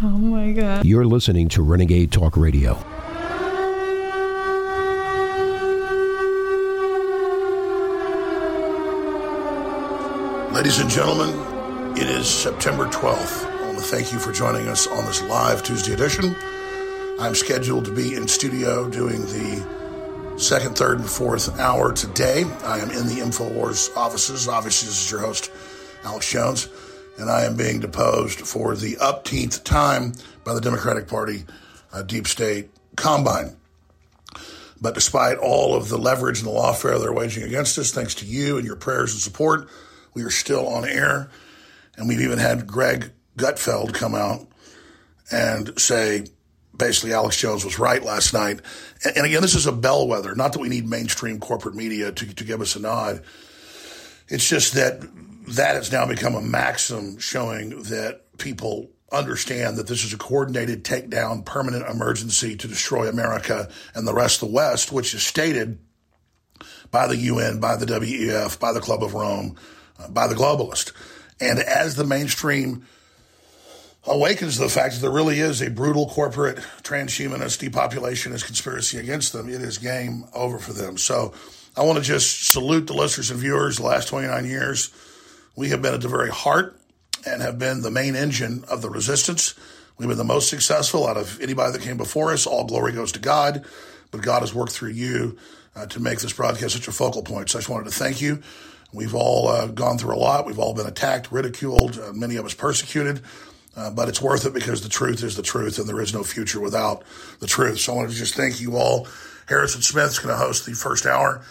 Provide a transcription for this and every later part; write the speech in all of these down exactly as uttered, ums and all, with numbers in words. Oh my God. You're listening to Renegade Talk Radio. Ladies and gentlemen, it is September twelfth. I want to thank you for joining us on this live Tuesday edition. I'm scheduled to be in studio doing the second, third, and fourth hour today. I am in the InfoWars offices. Obviously, this is your host, Alex Jones, and I am being deposed for the upteenth time by the Democratic Party uh, Deep State Combine. But despite all of the leverage and the lawfare they're waging against us, thanks to you and your prayers and support, we are still on air, and we've even had Greg Gutfeld come out and say, basically, Alex Jones was right last night. And again, this is a bellwether. Not that we need mainstream corporate media to, to give us a nod. It's just that that has now become a maxim showing that people understand that this is a coordinated takedown, permanent emergency to destroy America and the rest of the West, which is stated by the U N, by the W E F, by the Club of Rome, uh, by the globalist. And as the mainstream awakens to the fact that there really is a brutal corporate transhumanist depopulationist conspiracy against them, it is game over for them. So I want to just salute the listeners and viewers. The last twenty-nine years, we have been at the very heart and have been the main engine of the resistance. We've been the most successful out of anybody that came before us. All glory goes to God, but God has worked through you uh, to make this broadcast such a focal point. So I just wanted to thank you. We've all uh, gone through a lot. We've all been attacked, ridiculed, uh, many of us persecuted. Uh, but it's worth it because the truth is the truth, and there is no future without the truth. So I wanted to just thank you all. Harrison Smith's going to host the first hour.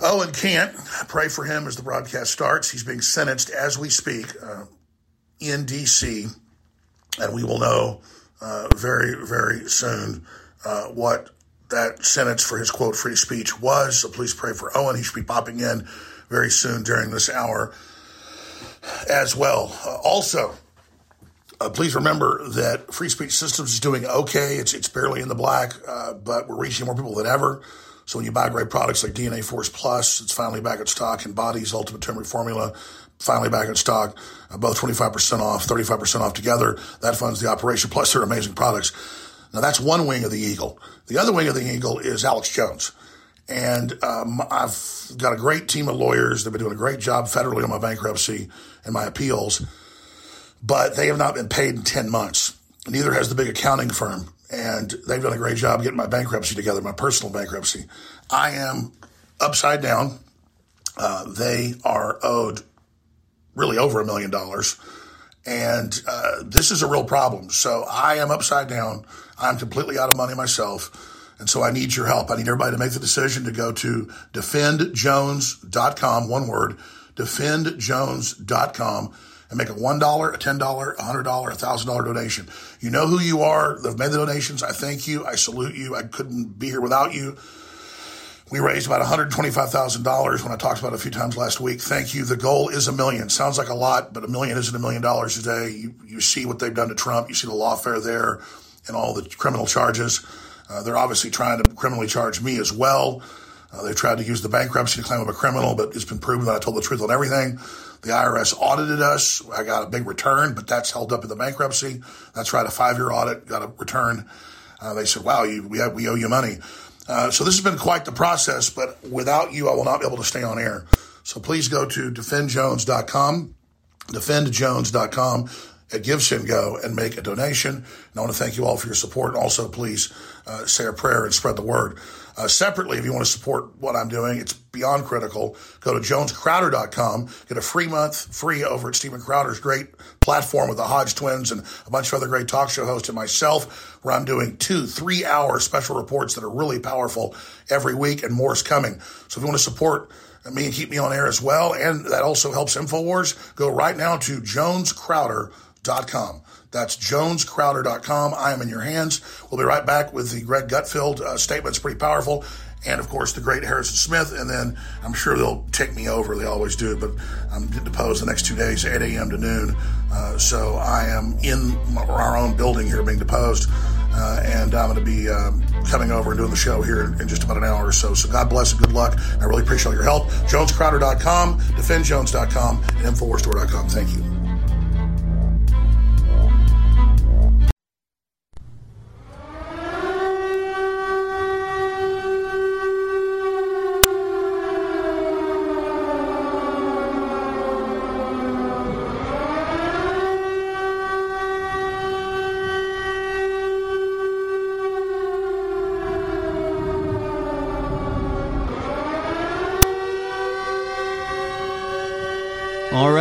Owen can't. Pray for him as the broadcast starts. He's being sentenced as we speak uh, in D C, and we will know uh, very, very soon uh, what that sentence for his, quote, free speech was. So please pray for Owen. He should be popping in very soon during this hour as well. Uh, also... Uh, please remember that Free Speech Systems is doing okay. It's it's barely in the black, uh, but we're reaching more people than ever. So when you buy great products like D N A Force Plus, it's finally back in stock, and Body's Ultimate Turmeric Formula, finally back in stock, uh, both twenty-five percent off, thirty-five percent off together. That funds the operation, plus they're amazing products. Now, that's one wing of the eagle. The other wing of the eagle is Alex Jones. And um, I've got a great team of lawyers. They've been doing a great job federally on my bankruptcy and my appeals, but they have not been paid in ten months. Neither has the big accounting firm, and they've done a great job getting my bankruptcy together, my personal bankruptcy. I am upside down. Uh, they are owed really over a million dollars, and uh, this is a real problem. So I am upside down. I'm completely out of money myself, and so I need your help. I need everybody to make the decision to go to defend jones dot com, one word, defend jones dot com, and make a one dollar, a ten dollars, a one hundred dollars, a one thousand dollars donation. You know who you are. They've made the donations. I thank you. I salute you. I couldn't be here without you. We raised about one hundred twenty-five thousand dollars when I talked about it a few times last week. Thank you. The goal is a million. Sounds like a lot, but a million isn't a million dollars today. You, you see what they've done to Trump. You see the lawfare there and all the criminal charges. Uh, they're obviously trying to criminally charge me as well. Uh, they've tried to use the bankruptcy to claim I'm a criminal, but it's been proven that I told the truth on everything. The I R S audited us. I got a big return, but that's held up in the bankruptcy. That's right, a five-year audit, got a return. Uh, they said, wow, you, we, have, we owe you money. Uh, so this has been quite the process, but without you, I will not be able to stay on air. So please go to defend jones dot com, defend jones dot com, at GiveSendGo, and make a donation. And I want to thank you all for your support. And also, please uh, say a prayer and spread the word. Uh, separately, if you want to support what I'm doing, it's beyond critical. Go to jones crowder dot com, get a free month free over at Stephen Crowder's great platform with the Hodge twins and a bunch of other great talk show hosts and myself, where I'm doing two, three-hour special reports that are really powerful every week, and more is coming. So if you want to support me and keep me on air as well, and that also helps InfoWars, go right now to jones crowder dot com. That's jones crowder dot com. I am in your hands. We'll be right back with the Greg Gutfeld uh, statement. It's pretty powerful. And, of course, the great Harrison Smith. And then I'm sure they'll take me over. They always do. But I'm deposed the next two days, eight a.m. to noon. Uh, so I am in my, our own building here being deposed. Uh, and I'm going to be um, coming over and doing the show here in, in just about an hour or so. So God bless and good luck. I really appreciate all your help. jones crowder dot com, defend jones dot com, and InfoWars Store dot com. Thank you.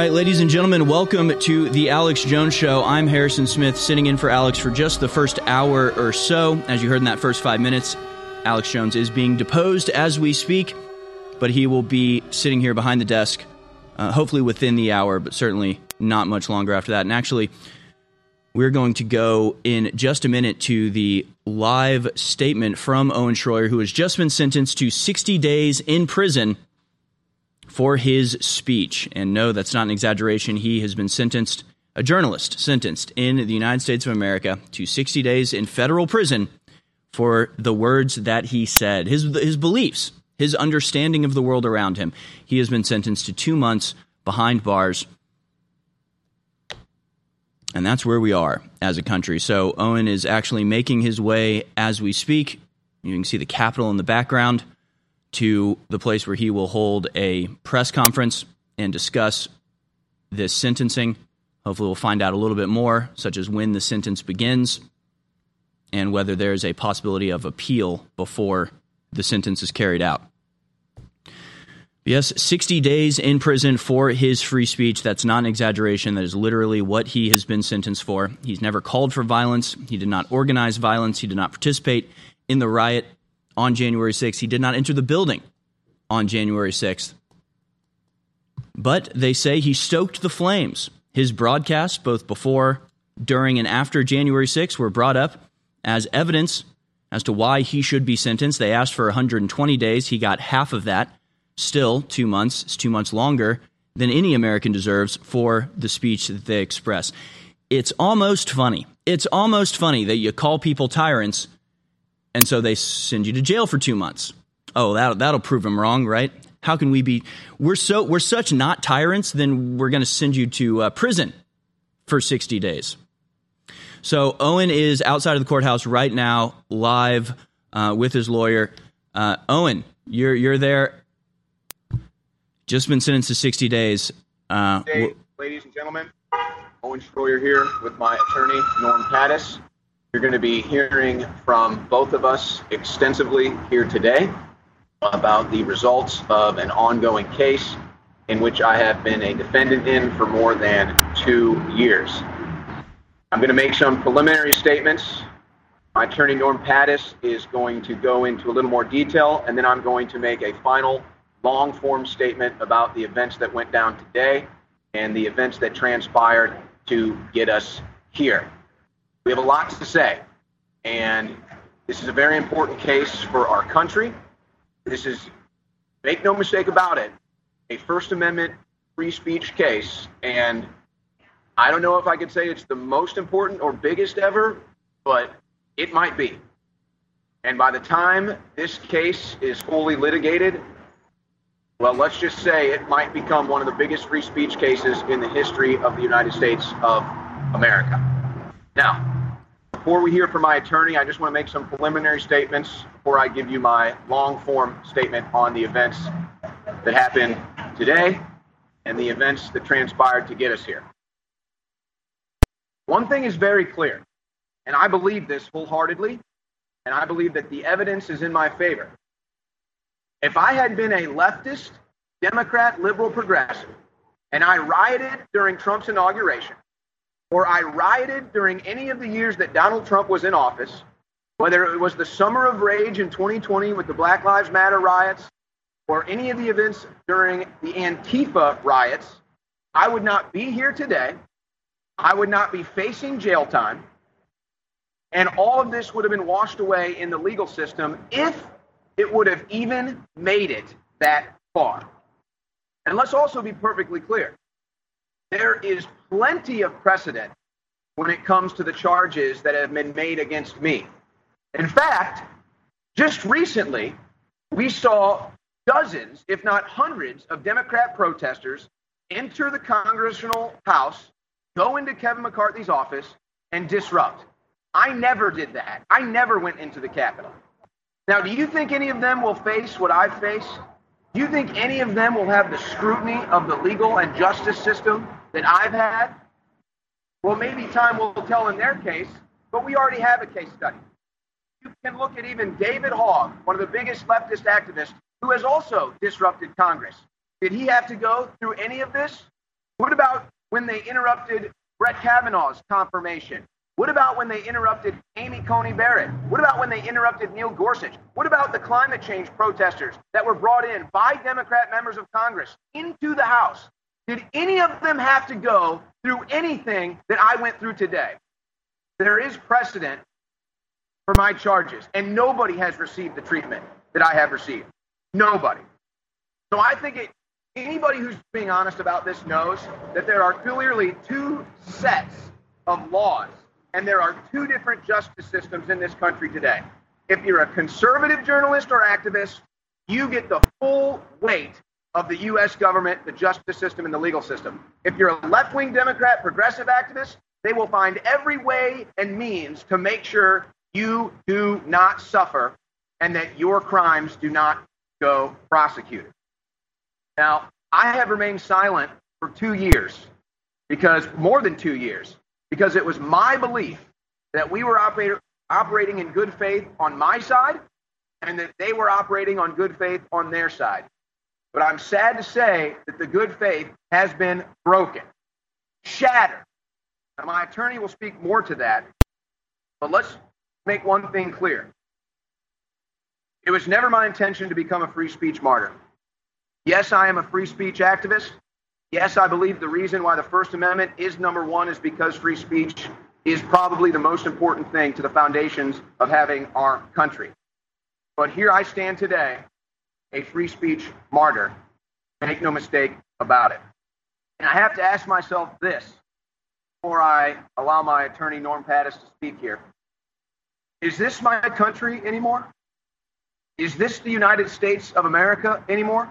right, ladies and gentlemen, welcome to the Alex Jones Show. I'm Harrison Smith, sitting in for Alex for just the first hour or so. As you heard in that first five minutes, Alex Jones is being deposed as we speak, but he will be sitting here behind the desk, uh, hopefully within the hour, but certainly not much longer after that. And actually, we're going to go in just a minute to the live statement from Owen Shroyer, who has just been sentenced to sixty days in prison for his speech. And no, that's not an exaggeration. He has been sentenced, a journalist sentenced in the United States of America to sixty days in federal prison for the words that he said, his, his beliefs, his understanding of the world around him. He has been sentenced to two months behind bars. And that's where we are as a country. So Owen is actually making his way as we speak. You can see the Capitol in the background to the place where he will hold a press conference and discuss this sentencing. Hopefully we'll find out a little bit more, such as when the sentence begins and whether there's a possibility of appeal before the sentence is carried out. Yes, sixty days in prison for his free speech. That's not an exaggeration. That is literally what he has been sentenced for. He's never called for violence. He did not organize violence. He did not participate in the riot on January sixth. He did not enter the building on January sixth. But they say he stoked the flames. His broadcasts, both before, during, and after January sixth, were brought up as evidence as to why he should be sentenced. They asked for one hundred twenty days. He got half of that. Still, two months, it's two months longer than any American deserves for the speech that they express. It's almost funny. It's almost funny that you call people tyrants, and so they send you to jail for two months. Oh, that'll, that'll prove them wrong, right? How can we be? We're so we're such not tyrants, then we're going to send you to uh, prison for sixty days. So Owen is outside of the courthouse right now, live uh, with his lawyer. Uh, Owen, you're you're there. Just been sentenced to sixty days. Uh, hey, ladies and gentlemen, Owen Shroyer here with my attorney, Norm Pattis. You're going to be hearing from both of us extensively here today about the results of an ongoing case in which I have been a defendant in for more than two years. I'm going to make some preliminary statements. My attorney, Norm Pattis, is going to go into a little more detail, and then I'm going to make a final long-form statement about the events that went down today and the events that transpired to get us here. We have a lot to say, and this is a very important case for our country. This is, make no mistake about it, a First Amendment free speech case, and I don't know if I could say it's the most important or biggest ever, but it might be. And by the time this case is fully litigated, well, let's just say it might become one of the biggest free speech cases in the history of the United States of America. Now, before we hear from my attorney, I just want to make some preliminary statements before I give you my long-form statement on the events that happened today and the events that transpired to get us here. One thing is very clear, and I believe this wholeheartedly, and I believe that the evidence is in my favor. If I had been a leftist, Democrat, liberal, progressive, and I rioted during Trump's inauguration, or I rioted during any of the years that Donald Trump was in office, whether it was the summer of rage in twenty twenty with the Black Lives Matter riots, or any of the events during the Antifa riots, I would not be here today. I would not be facing jail time. And all of this would have been washed away in the legal system if it would have even made it that far. And let's also be perfectly clear. There is plenty of precedent when it comes to the charges that have been made against me. In fact, just recently, we saw dozens, if not hundreds, of Democrat protesters enter the Congressional House, go into Kevin McCarthy's office, and disrupt. I never did that. I never went into the Capitol. Now, do you think any of them will face what I face? Do you think any of them will have the scrutiny of the legal and justice system that I've had? Well, maybe time will tell in their case, but we already have a case study. You can look at even David Hogg, one of the biggest leftist activists, who has also disrupted Congress. Did he have to go through any of this? What about when they interrupted Brett Kavanaugh's confirmation? What about when they interrupted Amy Coney Barrett? What about when they interrupted Neil Gorsuch? What about the climate change protesters that were brought in by Democrat members of Congress into the House? Did any of them have to go through anything that I went through today? There is precedent for my charges, and nobody has received the treatment that I have received. Nobody. So I think it, anybody who's being honest about this knows that there are clearly two sets of laws. And there are two different justice systems in this country today. If you're a conservative journalist or activist, you get the full weight of the U S government, the justice system, and the legal system. If you're a left-wing Democrat, progressive activist, they will find every way and means to make sure you do not suffer and that your crimes do not go prosecuted. Now, I have remained silent for two years, because more than two years, because it was my belief that we were operator, operating in good faith on my side and that they were operating on good faith on their side. But I'm sad to say that the good faith has been broken, shattered. Now, my attorney will speak more to that, but let's make one thing clear. It was never my intention to become a free speech martyr. Yes, I am a free speech activist. Yes, I believe the reason why the First Amendment is number one is because free speech is probably the most important thing to the foundations of having our country. But here I stand today, a free speech martyr. Make no mistake about it. And I have to ask myself this before I allow my attorney, Norm Pattis, to speak here. Is this my country anymore? Is this the United States of America anymore?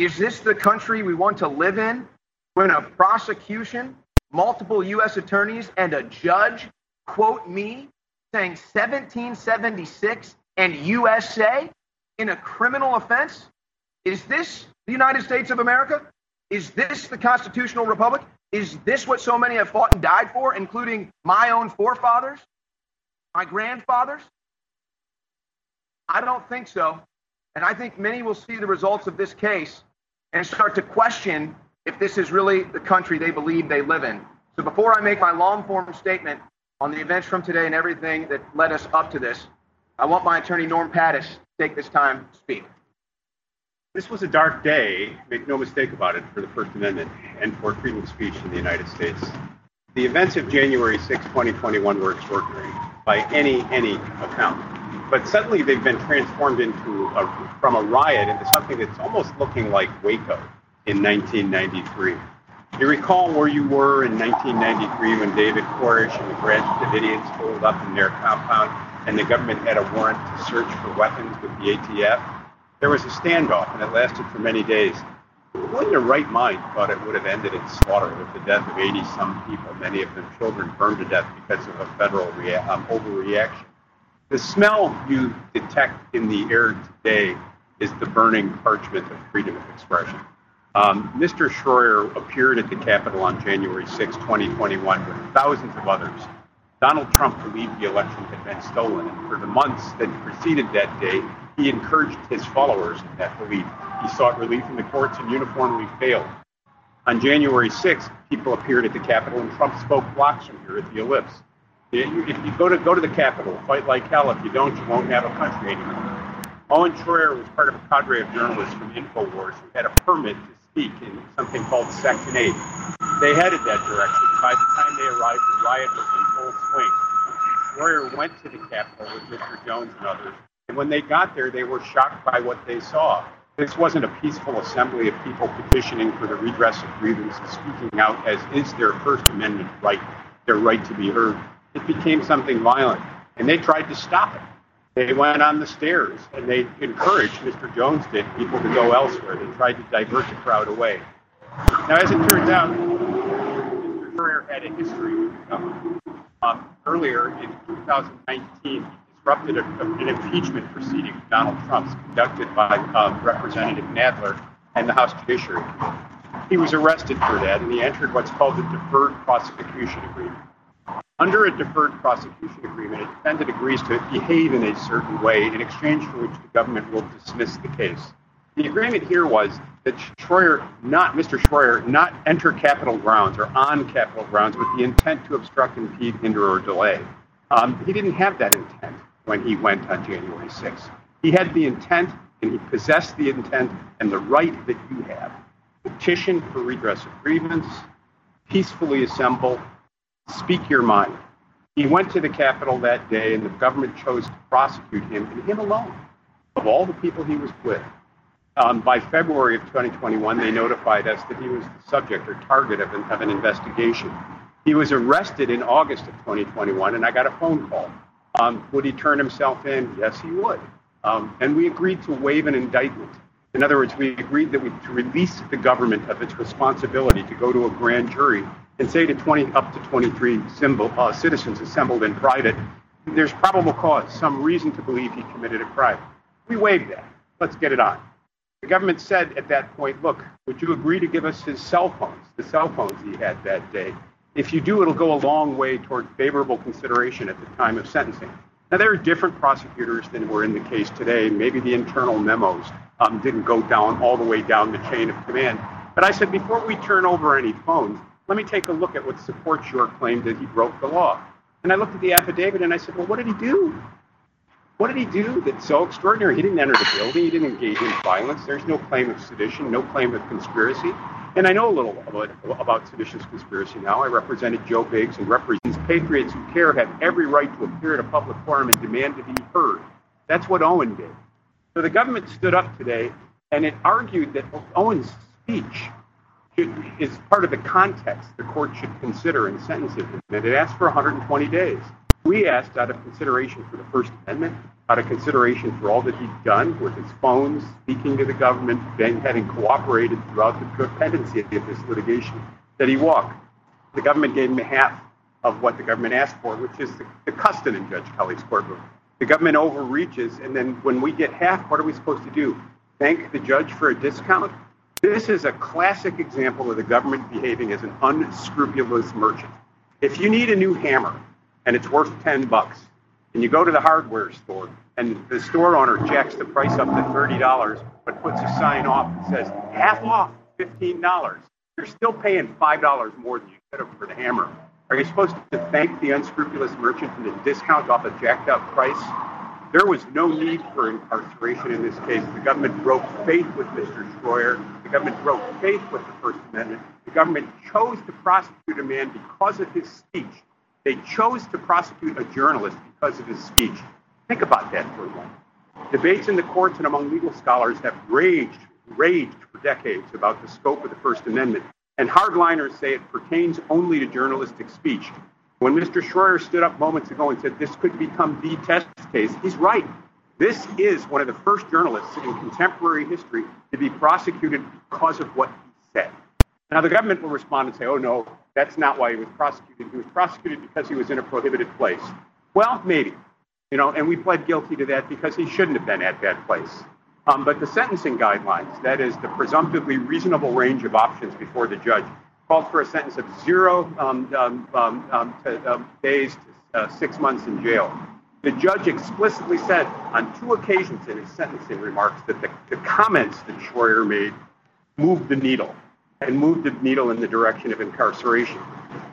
Is this the country we want to live in when a prosecution, multiple U S attorneys, and a judge quote me saying seventeen seventy-six and U S A in a criminal offense? Is this the United States of America? Is this the constitutional republic? Is this what so many have fought and died for, including my own forefathers, my grandfathers? I don't think so. And I think many will see the results of this case and start to question if this is really the country they believe they live in. So before I make my long-form statement on the events from today and everything that led us up to this, I want my attorney, Norm Pattis, to take this time to speak. This was a dark day, make no mistake about it, for the First Amendment and for freedom of speech in the United States. The events of January sixth, twenty twenty-one were extraordinary by any, any account. But suddenly they've been transformed into a, from a riot into something that's almost looking like Waco in nineteen ninety-three. Do you recall where you were in nineteen ninety-three when David Koresh and the Branch Davidians pulled up in their compound and the government had a warrant to search for weapons with the A T F? There was a standoff and it lasted for many days. Who in their right mind thought it would have ended in slaughter with the death of eighty-some people, many of them children burned to death because of a federal rea- um, overreaction? The smell you detect in the air today is the burning parchment of freedom of expression. Um, Mister Shroyer appeared at the Capitol on January sixth, twenty twenty-one with thousands of others. Donald Trump believed the election had been stolen, and for the months that preceded that day, he encouraged his followers in that belief. He sought relief in the courts and uniformly failed. On January sixth, people appeared at the Capitol, and Trump spoke blocks from here at the Ellipse. If you go to go to the Capitol, fight like hell. If you don't, you won't have a country anymore. Owen Shroyer was part of a cadre of journalists from InfoWars who had a permit to speak in something called Section eight. They headed that direction. By the time they arrived, the riot was in full swing. Shroyer went to the Capitol with Mister Jones and others, and when they got there, they were shocked by what they saw. This wasn't a peaceful assembly of people petitioning for the redress of grievances, speaking out as is their First Amendment right, their right to be heard. It became something violent, and they tried to stop it. They went on the stairs, and they encouraged, Mister Jones did, people to go elsewhere. They tried to divert the crowd away. Now, as it turns out, Mister Shroyer had a history with the government. Um, earlier in two thousand nineteen, he disrupted a, an impeachment proceeding of Donald Trump's conducted by uh, Representative Nadler and the House Judiciary Committee. He was arrested for that, and he entered what's called the Deferred Prosecution Agreement. Under a deferred prosecution agreement, a defendant agrees to behave in a certain way in exchange for which the government will dismiss the case. The agreement here was that Shroyer, not Mister Shroyer, not enter Capitol grounds or on Capitol grounds with the intent to obstruct, impede, hinder, or delay. Um, he didn't have that intent when he went on January sixth. He had the intent, and he possessed the intent and the right that you have. Petition for redress of grievance, peacefully assemble, speak your mind. He went to the Capitol that day, and the government chose to prosecute him, and him alone, of all the people he was with. Um, by February of twenty twenty-one, they notified us that he was the subject or target of an, of an investigation. He was arrested in August of twenty twenty-one, and I got a phone call. Um, would he turn himself in? Yes, he would. Um, and we agreed to waive an indictment. In other words, we agreed that we to release the government of its responsibility to go to a grand jury and say to twenty up to twenty-three symbol, uh, citizens assembled in private, there's probable cause, some reason to believe he committed a crime. We waived that. Let's get it on. The government said at that point, look, would you agree to give us his cell phones, the cell phones he had that day? If you do, it'll go a long way toward favorable consideration at the time of sentencing. Now, there are different prosecutors than were in the case today. Maybe the internal memos um, didn't go down all the way down the chain of command. But I said, before we turn over any phones, let me take a look at what supports your claim that he broke the law. And I looked at the affidavit and I said, well, what did he do? What did he do that's so extraordinary? He didn't enter the building. He didn't engage in violence. There's no claim of sedition, no claim of conspiracy. And I know a little about, about seditious conspiracy now. I represented Joe Biggs and represents patriots who care have every right to appear at a public forum and demand to be heard. That's what Owen did. So the government stood up today, and it argued that Owen's speech should, is part of the context the court should consider in sentencing him. And it asked for one hundred twenty days. We asked, out of consideration for the First Amendment, out of consideration for all that he'd done with his phones, speaking to the government, then having cooperated throughout the pendency of this litigation, that he walk. The government gave him half of what the government asked for, which is the, the custom in Judge Kelly's courtroom. The government overreaches, and then when we get half, what are we supposed to do? Thank the judge for a discount? This is a classic example of the government behaving as an unscrupulous merchant. If you need a new hammer, and it's worth ten bucks. And you go to the hardware store, and the store owner jacks the price up to thirty dollars, but puts a sign off that says, half off, fifteen dollars. You're still paying five dollars more than you could have for the hammer. Are you supposed to thank the unscrupulous merchant for the discount off a jacked up price? There was no need for incarceration in this case. The government broke faith with Mister Shroyer. The government broke faith with the First Amendment. The government chose to prosecute a man because of his speech. They chose to prosecute a journalist because of his speech. Think about that for a moment. Debates in the courts and among legal scholars have raged, raged for decades about the scope of the First Amendment, and hardliners say it pertains only to journalistic speech. When Mister Shroyer stood up moments ago and said this could become the test case, he's right. This is one of the first journalists in contemporary history to be prosecuted because of what he said. Now, the government will respond and say, oh, no, that's not why he was prosecuted. He was prosecuted because he was in a prohibited place. Well, maybe, you know, and we pled guilty to that because he shouldn't have been at that place. Um, but the sentencing guidelines, that is the presumptively reasonable range of options before the judge, called for a sentence of zero um, um, um, to, um, days to uh, six months in jail. The judge explicitly said on two occasions in his sentencing remarks that the, the comments that Shroyer made moved the needle. And moved the needle in the direction of incarceration.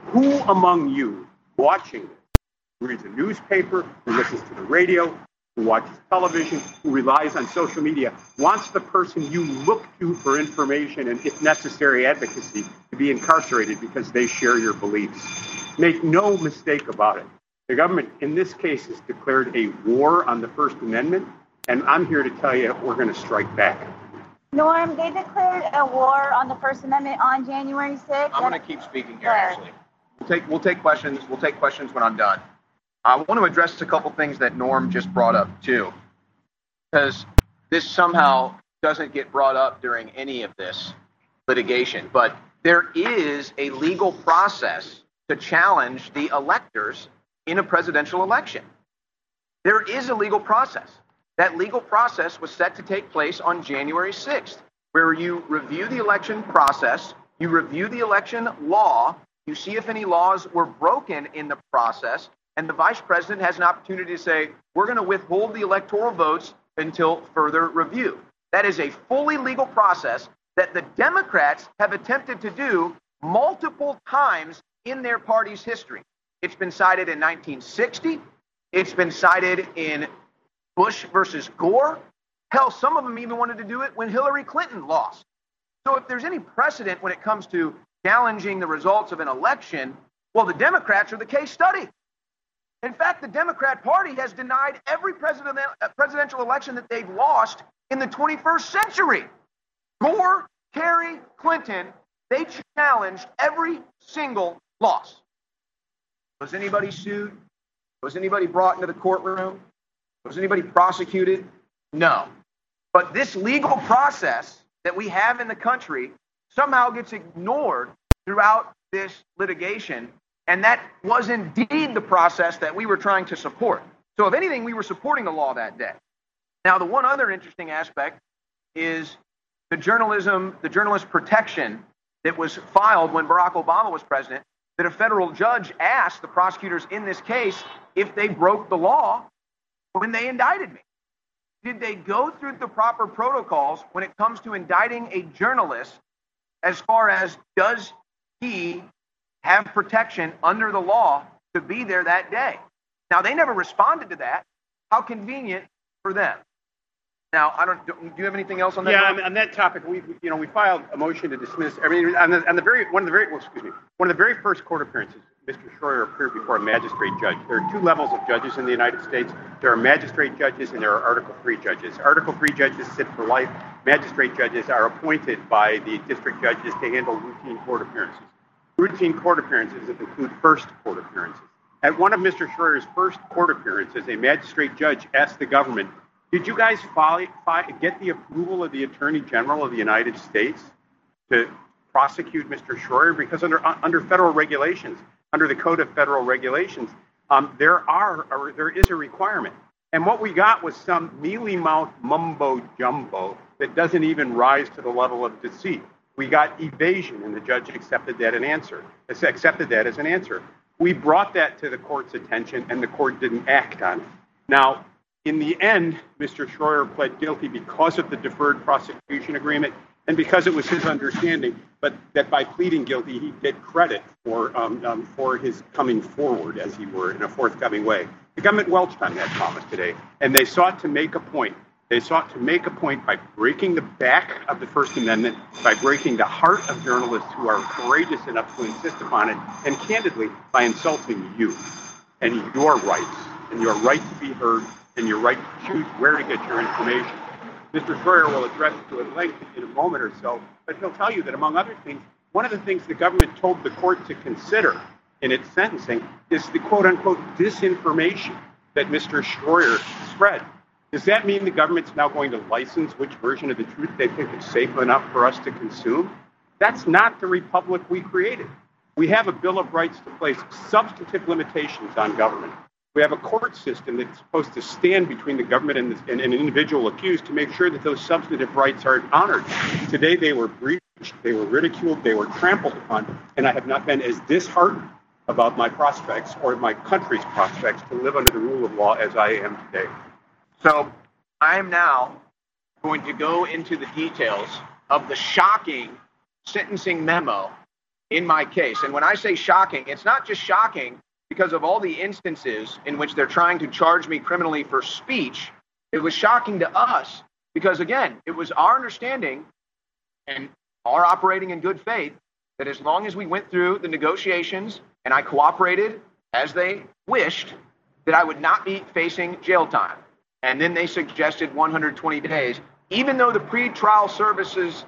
Who among you watching this, who reads a newspaper, who listens to the radio, who watches television, who relies on social media, wants the person you look to for information and, if necessary, advocacy to be incarcerated because they share your beliefs? Make no mistake about it. The government, in this case, has declared a war on the First Amendment, and I'm here to tell you we're going to strike back. Norm, they declared a war on the First Amendment on January sixth. I'm going to keep speaking here, actually. We'll take, we'll take questions. We'll take questions when I'm done. I want to address a couple things that Norm just brought up, too, because this somehow doesn't get brought up during any of this litigation. But there is a legal process to challenge the electors in a presidential election. There is a legal process. That legal process was set to take place on January sixth, where you review the election process, you review the election law, you see if any laws were broken in the process, and the vice president has an opportunity to say, we're going to withhold the electoral votes until further review. That is a fully legal process that the Democrats have attempted to do multiple times in their party's history. It's been cited in nineteen sixty. It's been cited in Bush versus Gore. Hell, some of them even wanted to do it when Hillary Clinton lost. So if there's any precedent when it comes to challenging the results of an election, well, the Democrats are the case study. In fact, the Democrat Party has denied every president, presidential election that they've lost in the twenty-first century. Gore, Kerry, Clinton, they challenged every single loss. Was anybody sued? Was anybody brought into the courtroom? Was anybody prosecuted? No. But this legal process that we have in the country somehow gets ignored throughout this litigation. And that was indeed the process that we were trying to support. So if anything, we were supporting the law that day. Now, the one other interesting aspect is the journalism, the journalist protection that was filed when Barack Obama was president, that a federal judge asked the prosecutors in this case if they broke the law when they indicted me. Did they go through the proper protocols when it comes to indicting a journalist as far as does he have protection under the law to be there that day? Now, they never responded to that. How convenient for them. Now, I don't. Do you have anything else on that? Yeah, I mean, on that topic, we, you know, we filed a motion to dismiss. I mean, on the, on the very one of the very well, excuse me, one of the very first court appearances, Mister Shroyer appeared before a magistrate judge. There are two levels of judges in the United States. There are magistrate judges and there are Article three judges. Article three judges sit for life. Magistrate judges are appointed by the district judges to handle routine court appearances. Routine court appearances that include first court appearances. At one of Mister Shroyer's first court appearances, a magistrate judge asked the government, did you guys file, file, get the approval of the Attorney General of the United States to prosecute Mister Shroyer? Because under under federal regulations, under the Code of Federal Regulations, um, there are or there is a requirement. And what we got was some mealy-mouthed mumbo-jumbo that doesn't even rise to the level of deceit. We got evasion, and the judge accepted that an answer. Accepted that as an answer. We brought that to the court's attention, and the court didn't act on it. Now, in the end, Mister Shroyer pled guilty because of the deferred prosecution agreement and because it was his understanding, but that by pleading guilty, he did credit for um, um, for his coming forward, as he were, in a forthcoming way. The government welched on that promise today, and they sought to make a point. They sought to make a point by breaking the back of the First Amendment, by breaking the heart of journalists who are courageous enough to insist upon it, and candidly, by insulting you and your rights, and your right to be heard, and your right to choose where to get your information. Mister Schroyer will address it to at length in a moment or so, but he'll tell you that, among other things, one of the things the government told the court to consider in its sentencing is the quote-unquote disinformation that Mister Schroyer spread. Does that mean the government's now going to license which version of the truth they think is safe enough for us to consume? That's not the republic we created. We have a Bill of Rights to place substantive limitations on government. We have a court system that's supposed to stand between the government and, the, and, and an individual accused to make sure that those substantive rights are honored. Today, they were breached, they were ridiculed, they were trampled upon, and I have not been as disheartened about my prospects or my country's prospects to live under the rule of law as I am today. So I am now going to go into the details of the shocking sentencing memo in my case. And when I say shocking, it's not just shocking because of all the instances in which they're trying to charge me criminally for speech. It was shocking to us because, again, it was our understanding and our operating in good faith that as long as we went through the negotiations and I cooperated as they wished, that I would not be facing jail time. And then they suggested one hundred twenty days, even though the pretrial services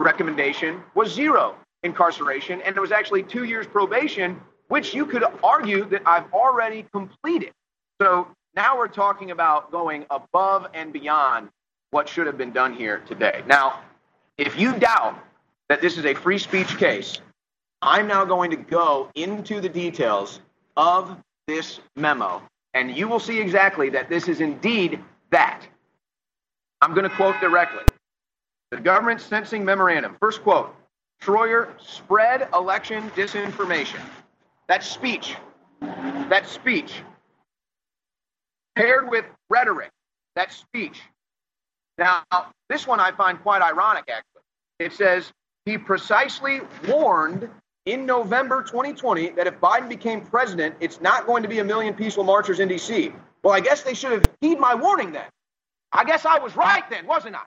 recommendation was zero incarceration, and it was actually two years probation, which you could argue that I've already completed. So now we're talking about going above and beyond what should have been done here today. Now, if you doubt that this is a free speech case, I'm now going to go into the details of this memo, and you will see exactly that this is indeed that. I'm going to quote directly. The government's sentencing memorandum. First quote, Shroyer spread election disinformation. That's speech. That's speech. Paired with rhetoric. That's speech. Now, this one I find quite ironic, actually. It says he precisely warned in November twenty twenty that if Biden became president, it's not going to be a million peaceful marchers in D C. Well, I guess they should have heeded my warning then. I guess I was right then, wasn't I?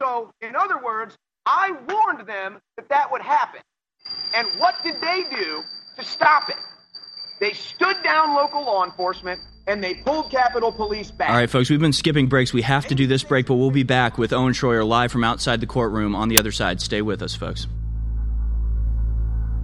So, in other words, I warned them that that would happen. And what did they do to stop it? They stood down local law enforcement, and they pulled Capitol Police back. All right, folks, we've been skipping breaks. We have to do this break, but we'll be back with Owen Shroyer live from outside the courtroom on the other side. Stay with us, folks.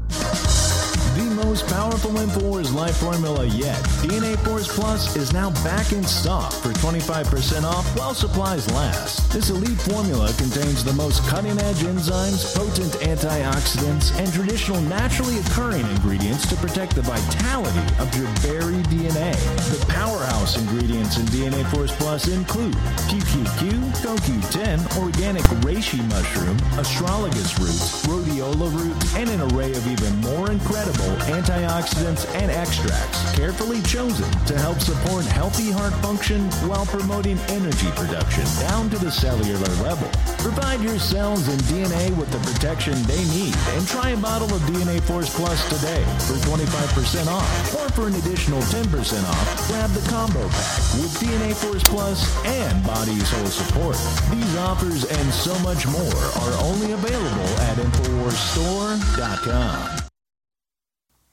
The most powerful InfoWars life formula yet, D N A Force Plus is now back in stock for twenty-five percent off while supplies last. This elite formula contains the most cutting-edge enzymes, potent antioxidants, and traditional naturally occurring ingredients to protect the vitality of your very D N A. The powerhouse ingredients in D N A Force Plus include Q Q Q, Co Q ten, organic reishi mushroom, astragalus roots, rhodiola roots, and an array of even more incredible antioxidants and extracts carefully chosen to help support healthy heart function while promoting energy production down to the cellular level. Provide your cells and D N A with the protection they need and try a bottle of D N A Force Plus today for twenty-five percent off, or for an additional ten percent off, grab the combo pack with D N A Force Plus and Body's whole support. These offers and so much more are only available at InfoWars Store dot com.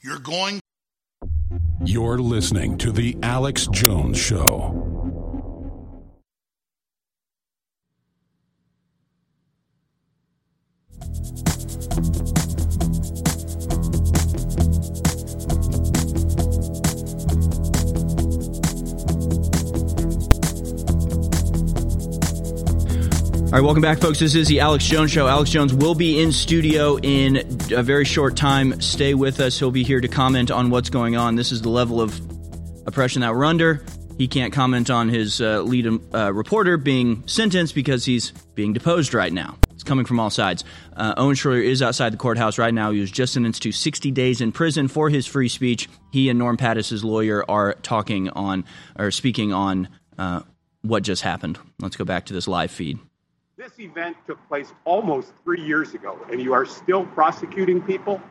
You're going. You're listening to The Alex Jones Show. All right, welcome back, folks. This is The Alex Jones Show. Alex Jones will be in studio in a very short time. Stay with us. He'll be here to comment on what's going on. This is the level of oppression that we're under. He can't comment on his uh, lead uh, reporter being sentenced because he's being deposed right now. It's coming from all sides. Uh, Owen Shroyer is outside the courthouse right now. He was just sentenced to sixty days in prison for his free speech. He and Norm Pattis' lawyer are talking on or speaking on uh, what just happened. Let's go back to this live feed. This event took place almost three years ago, and you are still prosecuting people?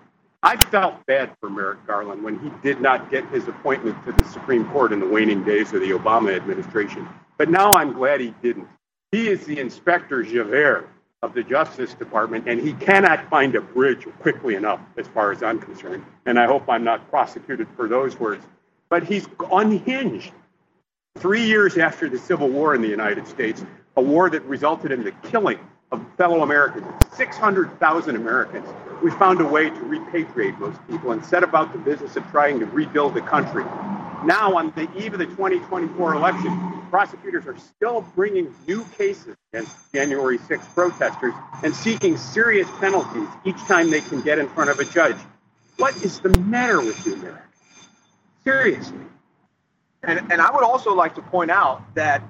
I felt bad for Merrick Garland when he did not get his appointment to the Supreme Court in the waning days of the Obama administration. But now I'm glad he didn't. He is the Inspector Javert of the Justice Department, and he cannot find a bridge quickly enough, as far as I'm concerned. And I hope I'm not prosecuted for those words. But he's unhinged. Three years after the Civil War in the United States, a war that resulted in the killing of fellow Americans, six hundred thousand Americans, we found a way to repatriate those people and set about the business of trying to rebuild the country. Now, on the eve of the twenty twenty-four election, prosecutors are still bringing new cases against January sixth protesters and seeking serious penalties each time they can get in front of a judge. What is the matter with you, America? Seriously. And, and I would also like to point out that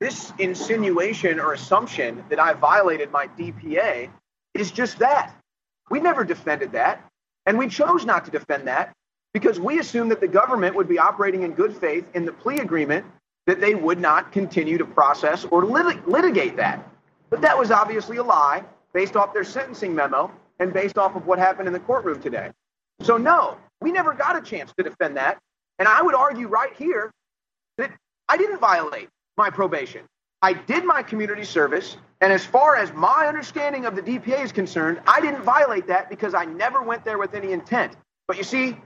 this insinuation or assumption that I violated my D P A is just that. We never defended that, and we chose not to defend that because we assumed that the government would be operating in good faith in the plea agreement that they would not continue to process or lit- litigate that. But that was obviously a lie based off their sentencing memo and based off of what happened in the courtroom today. So no, we never got a chance to defend that, and I would argue right here that I didn't violate my probation. I did my community service, and as far as my understanding of the D P A is concerned, I didn't violate that because I never went there with any intent. But you see,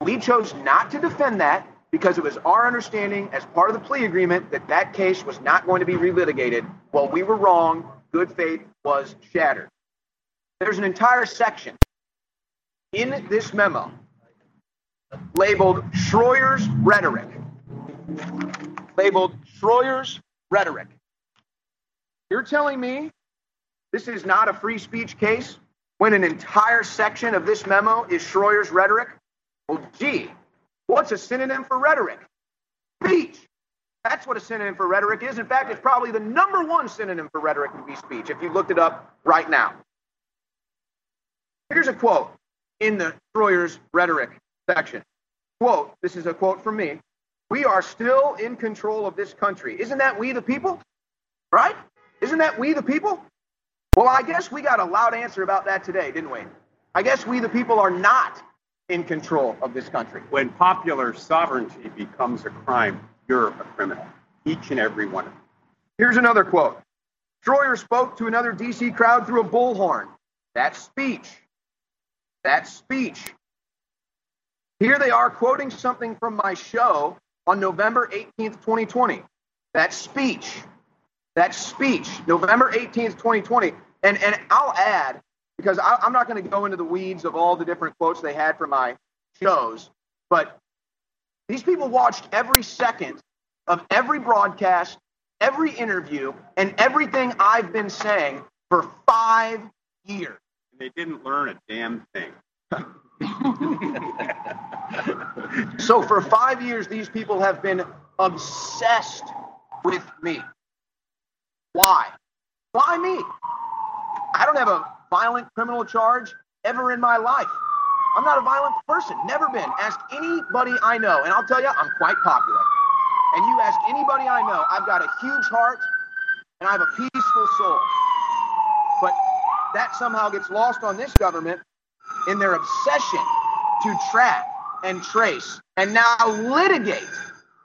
we chose not to defend that because it was our understanding as part of the plea agreement that that case was not going to be relitigated. Well, we were wrong. Good faith was shattered. There's an entire section in this memo labeled Shroyer's rhetoric. Labeled Shroyer's rhetoric. You're telling me this is not a free speech case when an entire section of this memo is Shroyer's rhetoric? Well, gee, what's a synonym for rhetoric? Speech. That's what a synonym for rhetoric is. In fact, it's probably the number one synonym for rhetoric would be speech if you looked it up right now. Here's a quote in the Shroyer's rhetoric section. Quote, this is a quote from me. "We are still in control of this country." Isn't that we the people? Right? Isn't that we the people? Well, I guess we got a loud answer about that today, didn't we? I guess we the people are not in control of this country. When popular sovereignty becomes a crime, you're a criminal. Each and every one of you. Here's another quote. Shroyer spoke to another D C crowd through a bullhorn. That's speech. That's speech. Here they are quoting something from my show on November eighteenth, twenty twenty. That's speech. That's speech. November eighteenth, twenty twenty. And and I'll add, because I, I'm not going to go into the weeds of all the different quotes they had from my shows, but these people watched every second of every broadcast, every interview, and everything I've been saying for five years. And they didn't learn a damn thing. So for five years, these people have been obsessed with me. Why? Why me? I don't have a violent criminal charge ever in my life. I'm not a violent person. Never been. Ask anybody I know. And I'll tell you, I'm quite popular. And you ask anybody I know, I've got a huge heart and I have a peaceful soul. But that somehow gets lost on this government in their obsession to track and trace and now litigate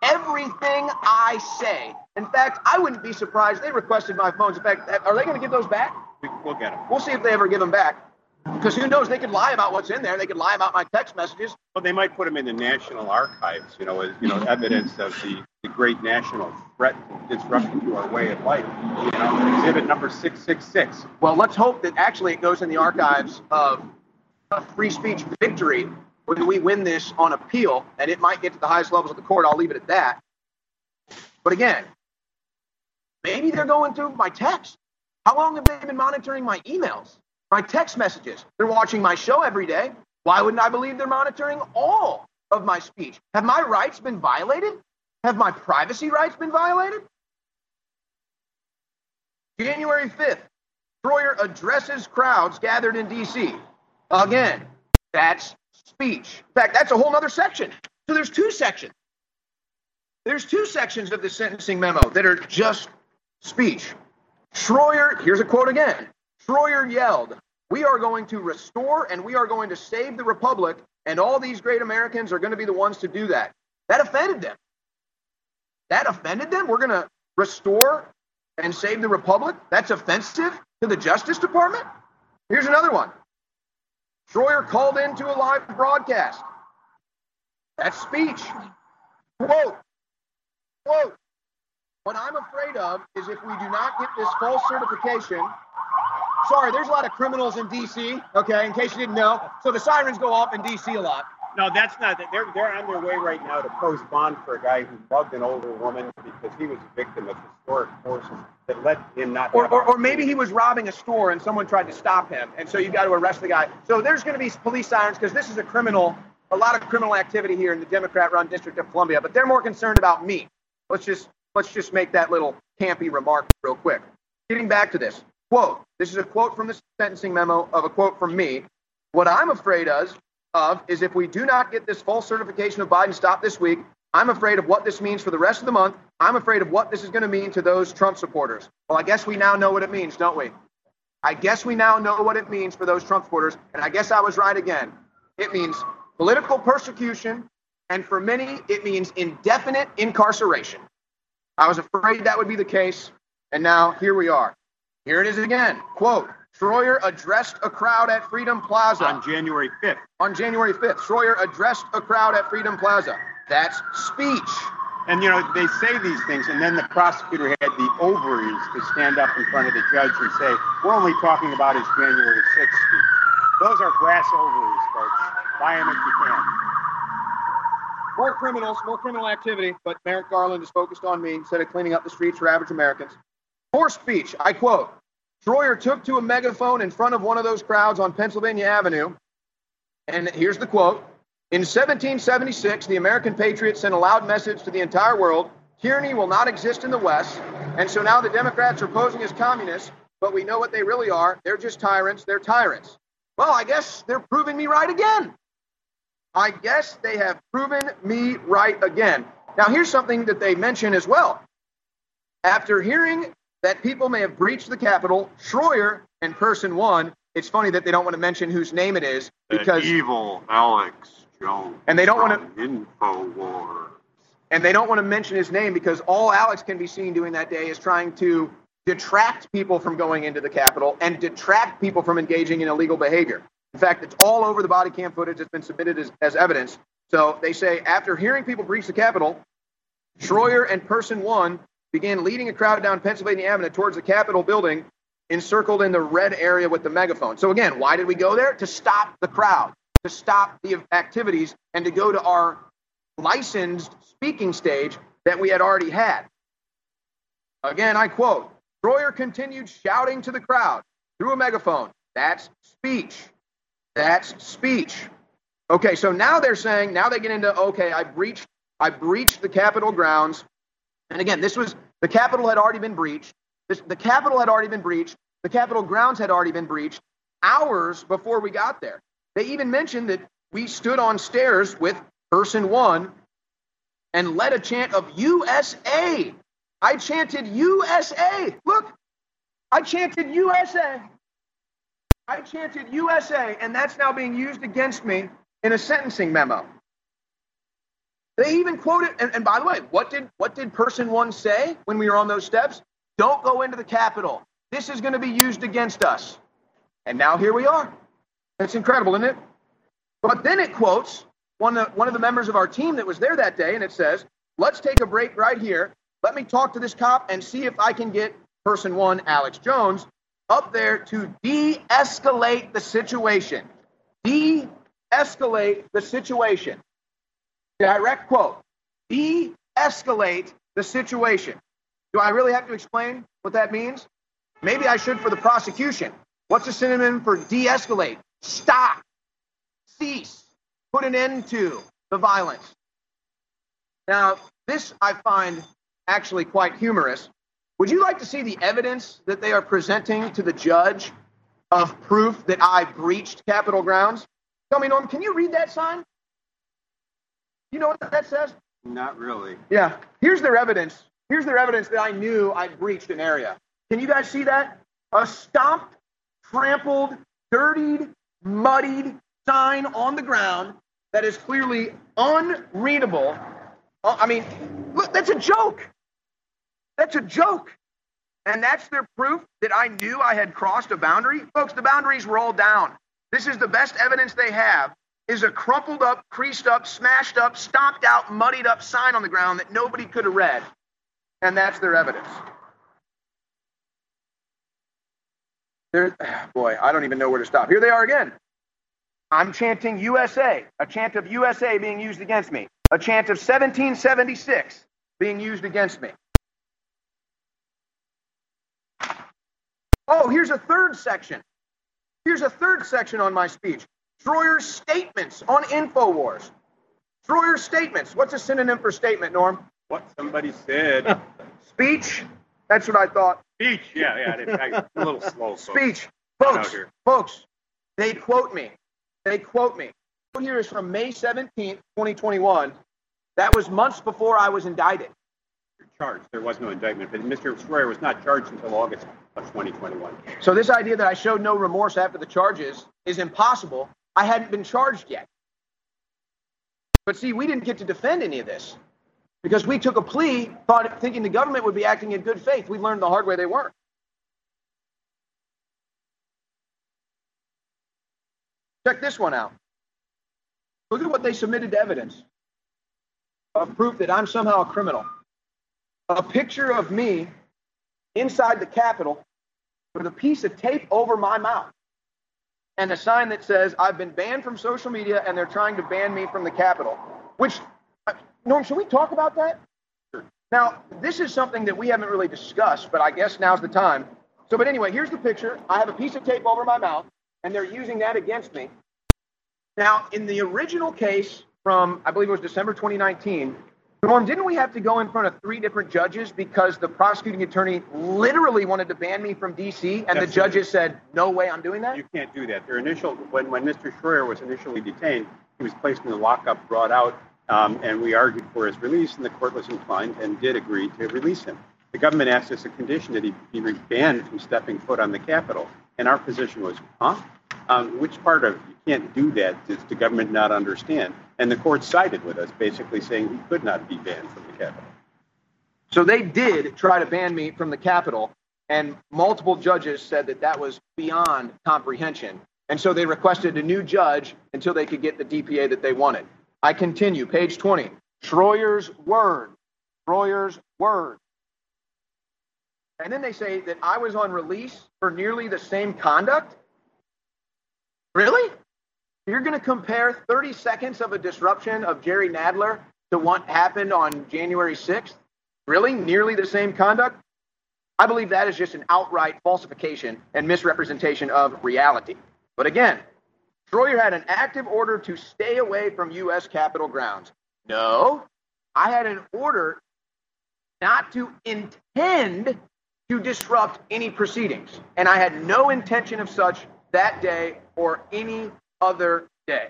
everything I say. In fact, I wouldn't be surprised. They requested my phones. In fact, are they going to give those back? We'll get them. We'll see if they ever give them back. Because who knows? They could lie about what's in there. They could lie about my text messages. Well, they might put them in the National Archives, you know, as you know, evidence of the, the great national threat and disruption to our way of life. You know, exhibit number six six six. Well, let's hope that actually it goes in the archives of a free speech victory when we win this on appeal, and it might get to the highest levels of the court. I'll leave it at that. But again, maybe they're going through my text. How long have they been monitoring my emails? My text messages, they're watching my show every day. Why wouldn't I believe they're monitoring all of my speech? Have my rights been violated? Have my privacy rights been violated? January fifth, Shroyer addresses crowds gathered in D C. Again, that's speech. In fact, that's a whole other section. So there's two sections. There's two sections of the sentencing memo that are just speech. Shroyer, here's a quote again. Shroyer yelled, we are going to restore and we are going to save the republic, and all these great Americans are going to be the ones to do that. That offended them. That offended them? We're going to restore and save the republic? That's offensive to the Justice Department? Here's another one. Shroyer called into a live broadcast. That's speech. Quote, quote, what I'm afraid of is if we do not get this false certification... Sorry, there's a lot of criminals in D C, okay, in case you didn't know. So the sirens go off in D C a lot. No, that's not that. They're, they're on their way right now to post bond for a guy who mugged an older woman because he was a victim of historic forces that let him not... Or, or, or maybe he was robbing a store and someone tried to stop him, and so you've got to arrest the guy. So there's going to be police sirens because this is a criminal, a lot of criminal activity here in the Democrat-run District of Columbia, but they're more concerned about me. Let's just, let's just make that little campy remark real quick. Getting back to this. Quote, this is a quote from the sentencing memo of a quote from me. What I'm afraid of, of is if we do not get this false certification of Biden stopped this week, I'm afraid of what this means for the rest of the month. I'm afraid of what this is going to mean to those Trump supporters. Well, I guess we now know what it means, don't we? I guess we now know what it means for those Trump supporters. And I guess I was right again. It means political persecution. And for many, it means indefinite incarceration. I was afraid that would be the case. And now here we are. Here it is again. Quote, Shroyer addressed a crowd at Freedom Plaza. On January fifth. On January fifth, Shroyer addressed a crowd at Freedom Plaza. That's speech. And, you know, they say these things, and then the prosecutor had the ovaries to stand up in front of the judge and say, we're only talking about his January sixth speech. Those are grass ovaries, folks. Buy them if you can. More criminals, more criminal activity, but Merrick Garland is focused on me instead of cleaning up the streets for average Americans. More speech, I quote, Shroyer took to a megaphone in front of one of those crowds on Pennsylvania Avenue, and here's the quote, in seventeen seventy-six, the American patriots sent a loud message to the entire world, tyranny will not exist in the West, and so now the Democrats are posing as communists, but we know what they really are, they're just tyrants, they're tyrants. Well, I guess they're proving me right again. I guess they have proven me right again. Now, here's something that they mention as well. After hearing that people may have breached the Capitol. Shroyer and person one. It's funny that they don't want to mention whose name it is because the evil Alex Jones. And they don't want to InfoWars. And they don't want to mention his name because all Alex can be seen doing that day is trying to detract people from going into the Capitol and detract people from engaging in illegal behavior. In fact, it's all over the body cam footage that's been submitted as, as evidence. So they say, after hearing people breach the Capitol, Shroyer and person one began leading a crowd down Pennsylvania Avenue towards the Capitol building, encircled in the red area with the megaphone. So again, why did we go there? To stop the crowd, to stop the activities, and to go to our licensed speaking stage that we had already had. Again, I quote, Shroyer continued shouting to the crowd through a megaphone. That's speech. That's speech. Okay, so now they're saying, now they get into, okay, I breached, I breached the Capitol grounds. And again, this was, the Capitol had already been breached. This, the Capitol had already been breached. The Capitol grounds had already been breached hours before we got there. They even mentioned that we stood on stairs with person one and led a chant of U S A. I chanted U S A. Look, I chanted U S A. I chanted U S A, and that's now being used against me in a sentencing memo. They even quoted, and, and by the way, what did what did person one say when we were on those steps? Don't go into the Capitol. This is going to be used against us. And now here we are. That's incredible, isn't it? But then it quotes one of, one of the members of our team that was there that day, and it says, let's take a break right here. Let me talk to this cop and see if I can get person one, Alex Jones, up there to de-escalate the situation. De-escalate the situation. Direct quote, de-escalate the situation. Do I really have to explain what that means? Maybe I should for the prosecution. What's a synonym for de-escalate? Stop, cease, put an end to the violence. Now, this I find actually quite humorous. Would you like to see the evidence that they are presenting to the judge of proof that I breached Capitol grounds? Tell me, Norm, can you read that sign? You know what that says? Not really. Yeah. Here's their evidence. Here's their evidence that I knew I breached an area. Can you guys see that? A stomped, trampled, dirtied, muddied sign on the ground that is clearly unreadable. I mean, look, that's a joke. That's a joke. And that's their proof that I knew I had crossed a boundary. Folks, the boundaries were all down. This is the best evidence they have, is a crumpled up, creased up, smashed up, stomped out, muddied up sign on the ground that nobody could have read. And that's their evidence. There, boy, I don't even know where to stop. Here they are again. I'm chanting U S A, a chant of U S A being used against me, a chant of seventeen seventy-six being used against me. Oh, here's a third section. Here's a third section on my speech. Shroyer's statements on InfoWars. Shroyer's statements. What's a synonym for statement, Norm? What somebody said. Speech? That's what I thought. Speech, yeah, yeah. I did, I, a little slow. So. Speech. Folks, folks, they quote me. They quote me. Here is from May seventeenth, twenty twenty-one. That was months before I was indicted. Charged. There was no indictment, but Mister Schroyer was not charged until August of twenty twenty-one. So this idea that I showed no remorse after the charges is impossible. I hadn't been charged yet. But see, we didn't get to defend any of this because we took a plea thought, thinking the government would be acting in good faith. We learned the hard way they weren't. Check this one out. Look at what they submitted to evidence of proof that I'm somehow a criminal. A picture of me inside the Capitol with a piece of tape over my mouth and a sign that says I've been banned from social media and they're trying to ban me from the Capitol, which, Norm, should we talk about that? Sure. Now, this is something that we haven't really discussed, but I guess now's the time. So, but anyway, here's the picture. I have a piece of tape over my mouth and they're using that against me. Now, in the original case from, I believe it was December twenty nineteen, Norm, didn't we have to go in front of three different judges because the prosecuting attorney literally wanted to ban me from D C and Absolutely. The judges said, no way I'm doing that? You can't do that. Their initial, when, when Mister Schroyer was initially detained, he was placed in the lockup, brought out, um, and we argued for his release, and the court was inclined and did agree to release him. The government asked as a condition that he be banned from stepping foot on the Capitol. And our position was, huh? Um, which part of you can't do that? Does the government not understand? And the court sided with us, basically saying he could not be banned from the Capitol. So they did try to ban me from the Capitol, and multiple judges said that that was beyond comprehension. And so they requested a new judge until they could get the D P A that they wanted. I continue, page twenty. Shroyer's word. Shroyer's word. And then they say that I was on release for nearly the same conduct? Really? You're going to compare thirty seconds of a disruption of Jerry Nadler to what happened on January sixth? Really? Nearly the same conduct? I believe that is just an outright falsification and misrepresentation of reality. But again, Shroyer had an active order to stay away from U S Capitol grounds. No, I had an order not to intend to disrupt any proceedings. And I had no intention of such that day or any other day.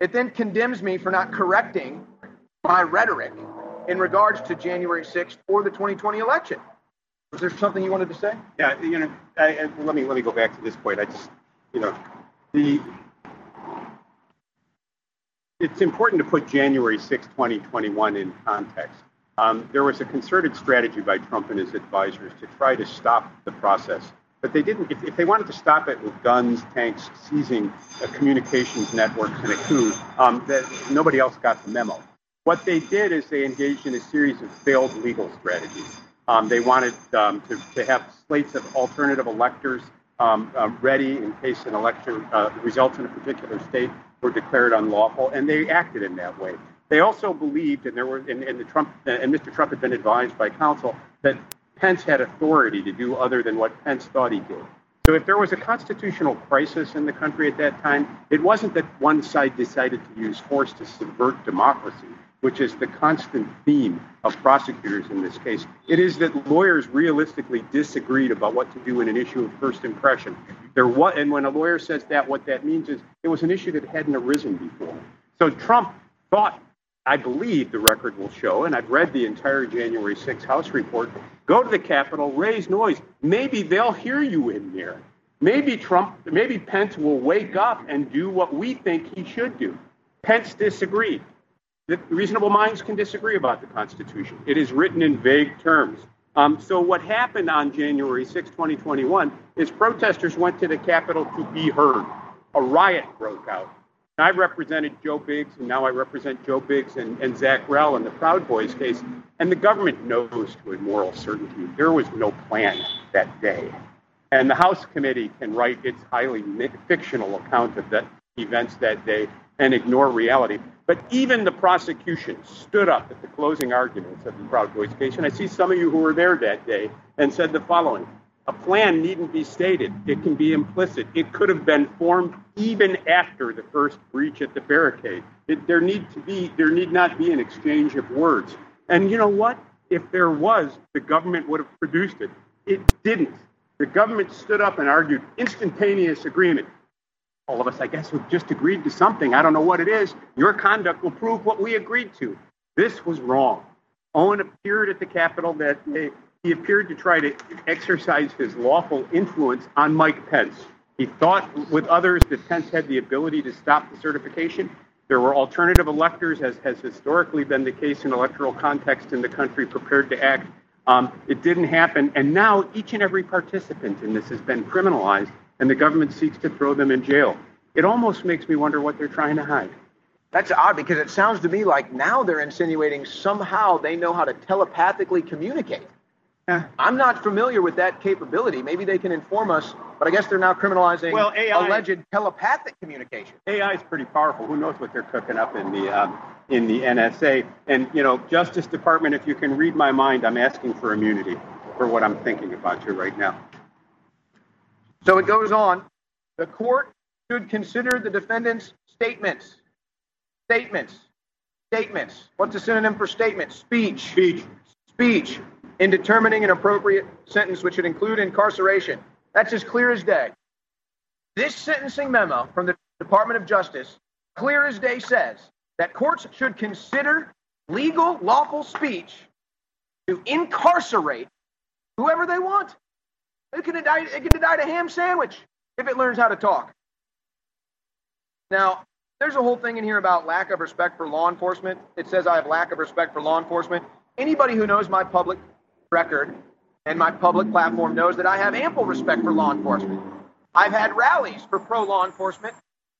It then condemns me for not correcting my rhetoric in regards to January sixth or the twenty twenty election. Was there something you wanted to say? Yeah, you know, I, I, let me let me go back to this point. I just, you know, the it's important to put January sixth, twenty twenty-one in context. Um, there was a concerted strategy by Trump and his advisors to try to stop the process. But they didn't. If, if they wanted to stop it with guns, tanks, seizing uh, communications networks, and a coup, um, that nobody else got the memo. What they did is they engaged in a series of failed legal strategies. Um, they wanted um, to, to have slates of alternative electors um, uh, ready in case an election uh, results in a particular state were declared unlawful, and they acted in that way. They also believed, and there were, and, and the Trump and Mister Trump had been advised by counsel that Pence had authority to do other than what Pence thought he did. So if there was a constitutional crisis in the country at that time, it wasn't that one side decided to use force to subvert democracy, which is the constant theme of prosecutors in this case. It is that lawyers realistically disagreed about what to do in an issue of first impression. There was, and when a lawyer says that, what that means is it was an issue that hadn't arisen before. So Trump thought, I believe the record will show, and I've read the entire January sixth House report, go to the Capitol, raise noise. Maybe they'll hear you in there. Maybe Trump, maybe Pence will wake up and do what we think he should do. Pence disagreed. The reasonable minds can disagree about the Constitution. It is written in vague terms. Um, so what happened on January sixth, twenty twenty-one, is protesters went to the Capitol to be heard. A riot broke out. And I represented Joe Biggs, and now I represent Joe Biggs and, and Zach Rell in the Proud Boys case. And the government knows to a moral certainty there was no plan that day. And the House committee can write its highly fictional account of the events that day and ignore reality. But even the prosecution stood up at the closing arguments of the Proud Boys case, and I see some of you who were there that day, and said the following: a plan needn't be stated. It can be implicit. It could have been formed even after the first breach at the barricade. It, there need to be, there need not be an exchange of words. And you know what? If there was, the government would have produced it. It didn't. The government stood up and argued instantaneous agreement. All of us, I guess, who've just agreed to something. I don't know what it is. Your conduct will prove what we agreed to. This was wrong. Owen appeared at the Capitol that day. He appeared to try to exercise his lawful influence on Mike Pence. He thought with others that Pence had the ability to stop the certification. There were alternative electors, as has historically been the case in electoral context in the country, prepared to act. Um, it didn't happen. And now each and every participant in this has been criminalized, and the government seeks to throw them in jail. It almost makes me wonder what they're trying to hide. That's odd, because it sounds to me like now they're insinuating somehow they know how to telepathically communicate. Yeah. I'm not familiar with that capability. Maybe they can inform us, but I guess they're now criminalizing well, A I, alleged telepathic communication. A I is pretty powerful. Who knows what they're cooking up in the um, in the N S A. And, you know, Justice Department, if you can read my mind, I'm asking for immunity for what I'm thinking about you right now. So it goes on. The court should consider the defendant's statements. Statements. Statements. What's a synonym for statement? Speech. Speech. Speech. In determining an appropriate sentence, which would include incarceration. That's as clear as day. This sentencing memo from the Department of Justice, clear as day, says that courts should consider legal, lawful speech to incarcerate whoever they want. It can indict, it can indict a ham sandwich if it learns how to talk. Now, there's a whole thing in here about lack of respect for law enforcement. It says I have lack of respect for law enforcement. Anybody who knows my public record and my public platform knows that I have ample respect for law enforcement. I've had rallies for pro-law enforcement,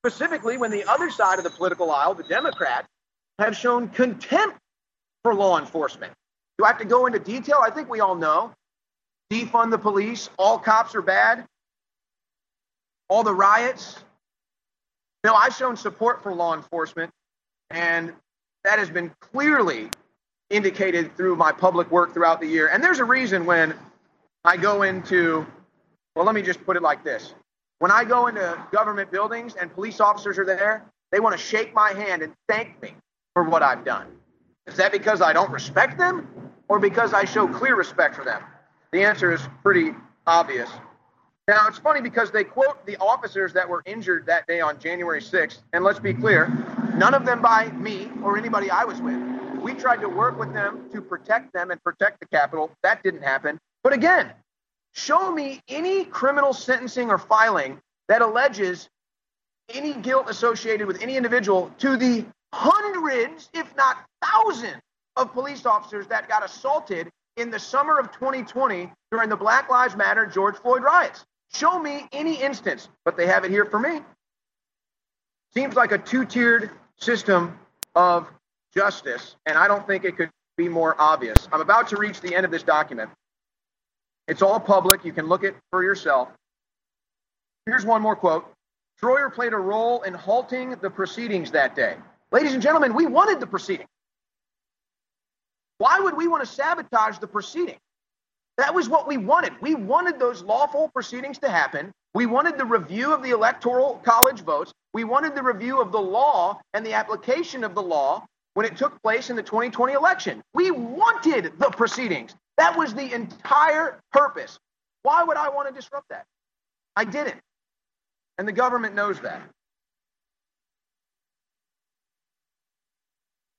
specifically when the other side of the political aisle, the Democrats, have shown contempt for law enforcement. Do I have to go into detail? I think we all know. Defund the police, all cops are bad, all the riots. No, I've shown support for law enforcement, and that has been clearly indicated through my public work throughout the year. And there's a reason when I go into, well, let me just put it like this. When I go into government buildings and police officers are there, they want to shake my hand and thank me for what I've done. Is that because I don't respect them or because I show clear respect for them? The answer is pretty obvious. Now, it's funny because they quote the officers that were injured that day on January sixth. And let's be clear, none of them by me or anybody I was with. We tried to work with them to protect them and protect the Capitol. That didn't happen. But again, show me any criminal sentencing or filing that alleges any guilt associated with any individual to the hundreds, if not thousands, of police officers that got assaulted in the summer of twenty twenty during the Black Lives Matter George Floyd riots. Show me any instance, but they have it here for me. Seems like a two-tiered system of justice, and I don't think it could be more obvious. I'm about to reach the end of this document. It's all public. You can look it for yourself. Here's one more quote. Shroyer played a role in halting the proceedings that day. Ladies and gentlemen, we wanted the proceeding. Why would we want to sabotage the proceeding? That was what we wanted. We wanted those lawful proceedings to happen. We wanted the review of the electoral college votes. We wanted the review of the law and the application of the law when it took place in the twenty twenty election. We wanted the proceedings. That was the entire purpose. Why would I want to disrupt that? I didn't. And the government knows that.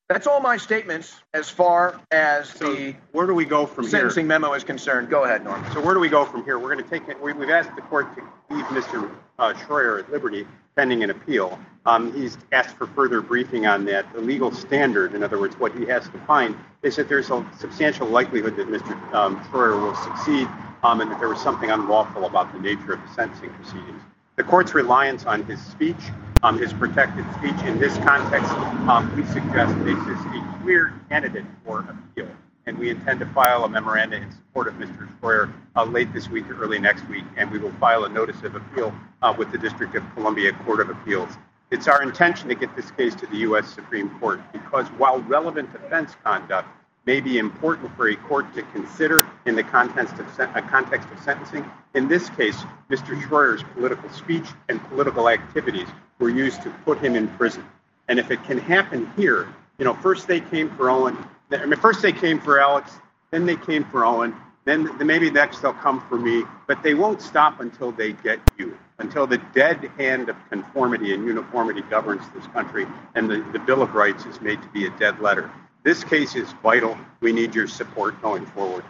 That's all my statements as far as so the where do we go from sentencing here? memo is concerned. Go ahead, Norm. So where do we go from here? We're going to take it. We've asked the court to leave Mister Uh, Shroyer at liberty pending an appeal. Um, he's asked for further briefing on that. The legal standard, in other words, what he has to find, is that there's a substantial likelihood that Mister Um, Shroyer will succeed um, and that there was something unlawful about the nature of the sentencing proceedings. The court's reliance on his speech, um, his protected speech in this context, um, we suggest makes this a clear candidate for appeal. And we intend to file a memoranda in support of Mister Shroyer uh, late this week or early next week. And we will file a notice of appeal uh, with the District of Columbia Court of Appeals. It's our intention to get this case to the U S Supreme Court because while relevant offense conduct may be important for a court to consider in the context of, sen- uh, context of sentencing. In this case, Mister Shroyer's political speech and political activities were used to put him in prison. And if it can happen here, you know, first they came for Owen, I mean, first they came for Alex, then they came for Owen, then maybe next they'll come for me, but they won't stop until they get you, until the dead hand of conformity and uniformity governs this country and the, the Bill of Rights is made to be a dead letter. This case is vital. We need your support going forward.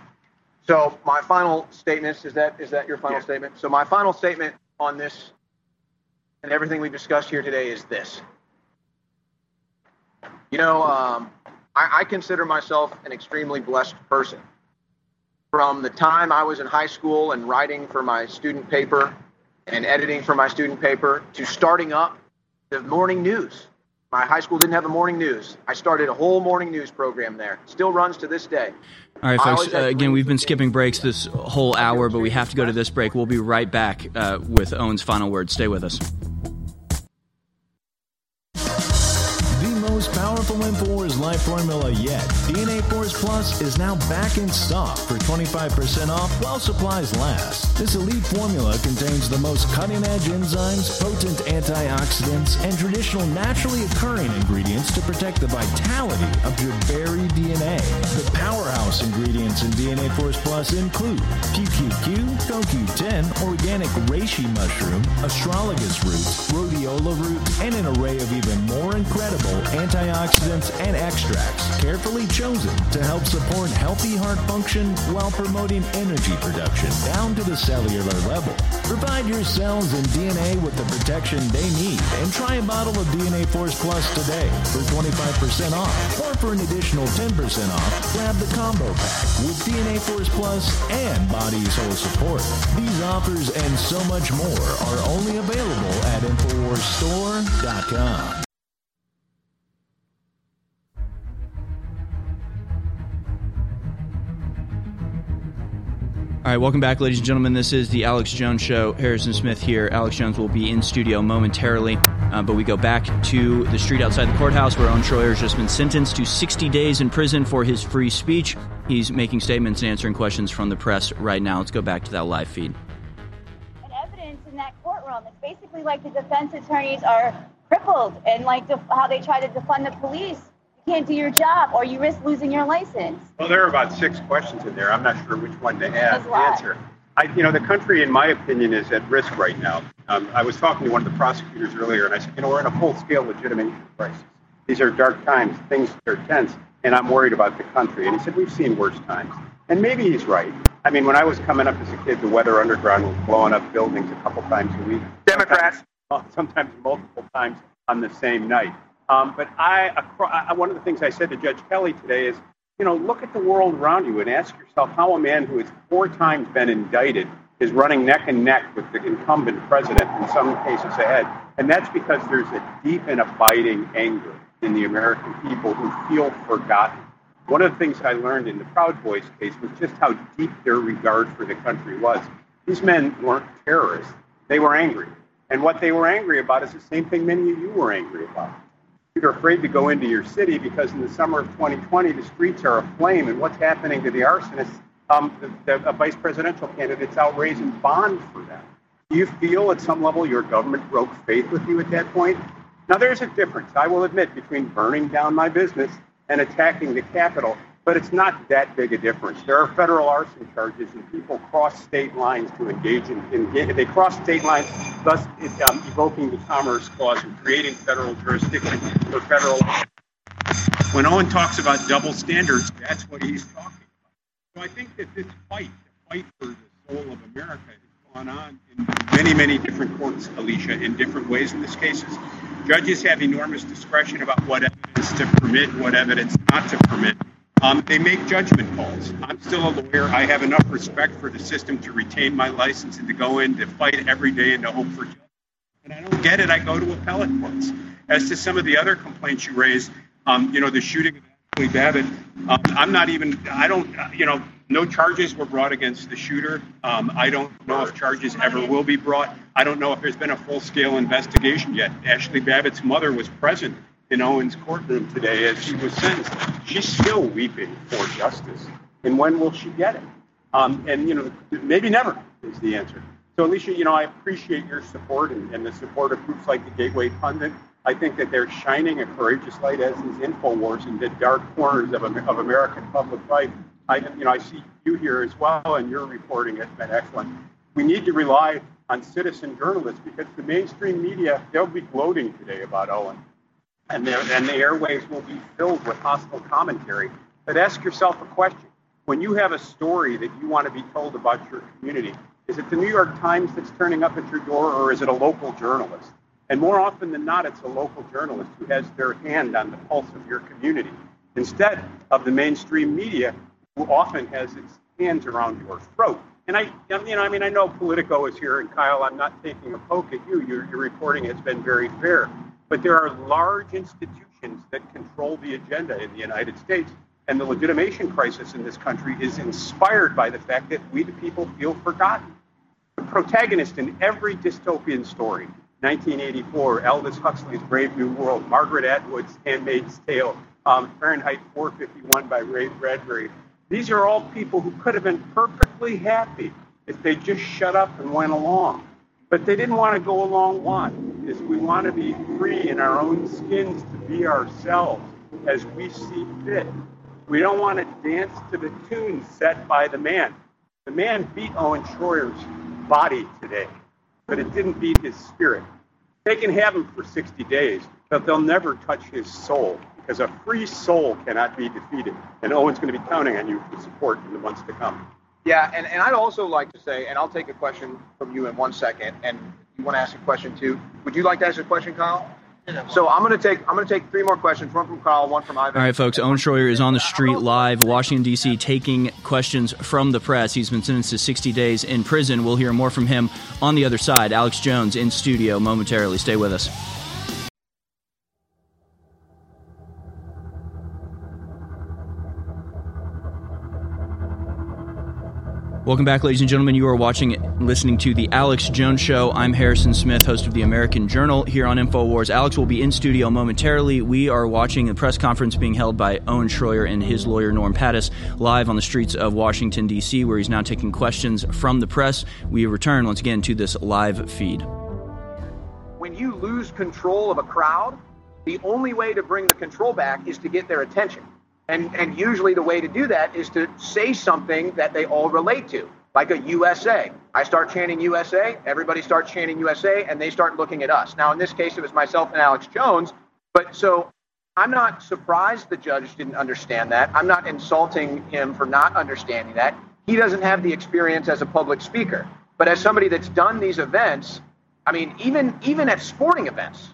So my final statement, is that is that your final yeah. statement? So my final statement on this and everything we've discussed here today is this. You know, um, I, I consider myself an extremely blessed person. From the time I was in high school and writing for my student paper and editing for my student paper to starting up the morning news. My high school didn't have the morning news. I started a whole morning news program there. Still runs to this day. All right, folks. Uh, again, we've been skipping breaks this whole hour, but we have to go to this break. We'll be right back uh, with Owen's final word. Stay with us. Powerful InfoWars life formula yet. D N A Force Plus is now back in stock for twenty-five percent off while supplies last. This elite formula contains the most cutting-edge enzymes, potent antioxidants, and traditional naturally occurring ingredients to protect the vitality of your very D N A. The powerhouse ingredients in D N A Force Plus include Q Q Q, Co Q ten, organic reishi mushroom, astragalus root, rhodiola root, and an array of even more incredible antioxidants antioxidants, and extracts carefully chosen to help support healthy heart function while promoting energy production down to the cellular level. Provide your cells and D N A with the protection they need and try a bottle of D N A Force Plus today for twenty-five percent off, or for an additional ten percent off, grab the combo pack with D N A Force Plus and Body's whole support. These offers and so much more are only available at InfoWars Store dot com. All right, welcome back, ladies and gentlemen. This is the Alex Jones Show. Harrison Smith here. Alex Jones will be in studio momentarily, uh, but we go back to the street outside the courthouse where Owen Shroyer has just been sentenced to sixty days in prison for his free speech. He's making statements and answering questions from the press right now. Let's go back to that live feed. And evidence in that courtroom, it's basically like the defense attorneys are crippled, and like def- how they try to defund the police. Can't do your job, or you risk losing your license. Well, there are about six questions in there. I'm not sure which one to ask, answer. I, you know, the country, in my opinion, is at risk right now. Um, I was talking to one of the prosecutors earlier, and I said, you know, we're in a full-scale legitimation crisis. These are dark times. Things are tense, and I'm worried about the country. And he said, we've seen worse times. And maybe he's right. I mean, when I was coming up as a kid, the Weather Underground was blowing up buildings a couple times a week. Democrats. Sometimes, sometimes multiple times on the same night. Um, but I, I, one of the things I said to Judge Kelly today is, you know, look at the world around you and ask yourself how a man who has four times been indicted is running neck and neck with the incumbent president in some cases ahead. And that's because there's a deep and abiding anger in the American people who feel forgotten. One of the things I learned in the Proud Boys case was just how deep their regard for the country was. These men weren't terrorists. They were angry. And what they were angry about is the same thing many of you were angry about. You're afraid to go into your city because in the summer of twenty twenty, the streets are aflame. And what's happening to the arsonists, um, the, the, a vice presidential candidate's out raising bond for them. Do you feel at some level your government broke faith with you at that point? Now, there's a difference, I will admit, between burning down my business and attacking the Capitol, but it's not that big a difference. There are federal arson charges, and people cross state lines to engage in, in they cross state lines, thus it, um, evoking the Commerce Clause and creating federal jurisdiction for federal. When Owen talks about double standards, that's what he's talking about. So I think that this fight, the fight for the soul of America, has gone on in many, many different courts, Alicia, in different ways in these cases. Judges have enormous discretion about what evidence to permit, what evidence not to permit. Um, they make judgment calls. I'm still a lawyer. I have enough respect for the system to retain my license and to go in to fight every day and to hope for justice. And I don't get it. I go to appellate courts. As to some of the other complaints you raised, um, you know, the shooting of Ashley Babbitt, um, I'm not even, I don't, you know, no charges were brought against the shooter. Um, I don't know if charges ever will be brought. I don't know if there's been a full-scale investigation yet. Ashley Babbitt's mother was present in Owen's courtroom today as she was sentenced. She's still weeping for justice. And when will she get it? Um, and, you know, maybe never is the answer. So, Alicia, you know, I appreciate your support and, and the support of groups like the Gateway Pundit. I think that they're shining a courageous light, as is InfoWars, in the dark corners of, of American public life. I, you know, I see you here as well, and your reporting has been excellent. We need to rely on citizen journalists because the mainstream media, they'll be gloating today about Owen. And, and the airwaves will be filled with hostile commentary. But ask yourself a question. When you have a story that you want to be told about your community, is it the New York Times that's turning up at your door, or is it a local journalist? And more often than not, it's a local journalist who has their hand on the pulse of your community, instead of the mainstream media, who often has its hands around your throat. And I, you know, I mean, I know Politico is here, and Kyle, I'm not taking a poke at you. Your, your reporting has been very fair. But there are large institutions that control the agenda in the United States. And the legitimation crisis in this country is inspired by the fact that we, the people, feel forgotten. The protagonist in every dystopian story, nineteen eighty-four, Aldous Huxley's Brave New World, Margaret Atwood's Handmaid's Tale, um, Fahrenheit four fifty-one by Ray Bradbury, these are all people who could have been perfectly happy if they just shut up and went along. But they didn't want to go along. Why? Is we want to be free in our own skins to be ourselves as we see fit. We don't want to dance to the tune set by the man. The man beat Owen Shroyer's body today, but it didn't beat his spirit. They can have him for sixty days, but they'll never touch his soul. because a free soul cannot be defeated. And Owen's going to be counting on you for support in the months to come. Yeah, and, and I'd also like to say, and I'll take a question from you in one second, and you want to ask a question too. Would you like to ask a question, Kyle? So I'm going to take I'm going to take three more questions, one from Kyle, one from Ivan. All right, folks, Owen Shroyer is on the street live, Washington, D C, taking questions from the press. He's been sentenced to sixty days in prison. We'll hear more from him on the other side. Alex Jones in studio momentarily. Stay with us. Welcome back, ladies and gentlemen. You are watching and listening to The Alex Jones Show. I'm Harrison Smith, host of The American Journal here on InfoWars. Alex will be in studio momentarily. We are watching the press conference being held by Owen Shroyer and his lawyer, Norm Pattis, live on the streets of Washington, D C, where he's now taking questions from the press. We return once again to this live feed. When you lose control of a crowd, the only way to bring the control back is to get their attention. And, and usually the way to do that is to say something that they all relate to, like a U S A. I start chanting U S A, everybody starts chanting U S A, and they start looking at us. Now, in this case, it was myself and Alex Jones. But so I'm not surprised the judge didn't understand that. I'm not insulting him for not understanding that. He doesn't have the experience as a public speaker. But as somebody that's done these events, I mean, even even at sporting events,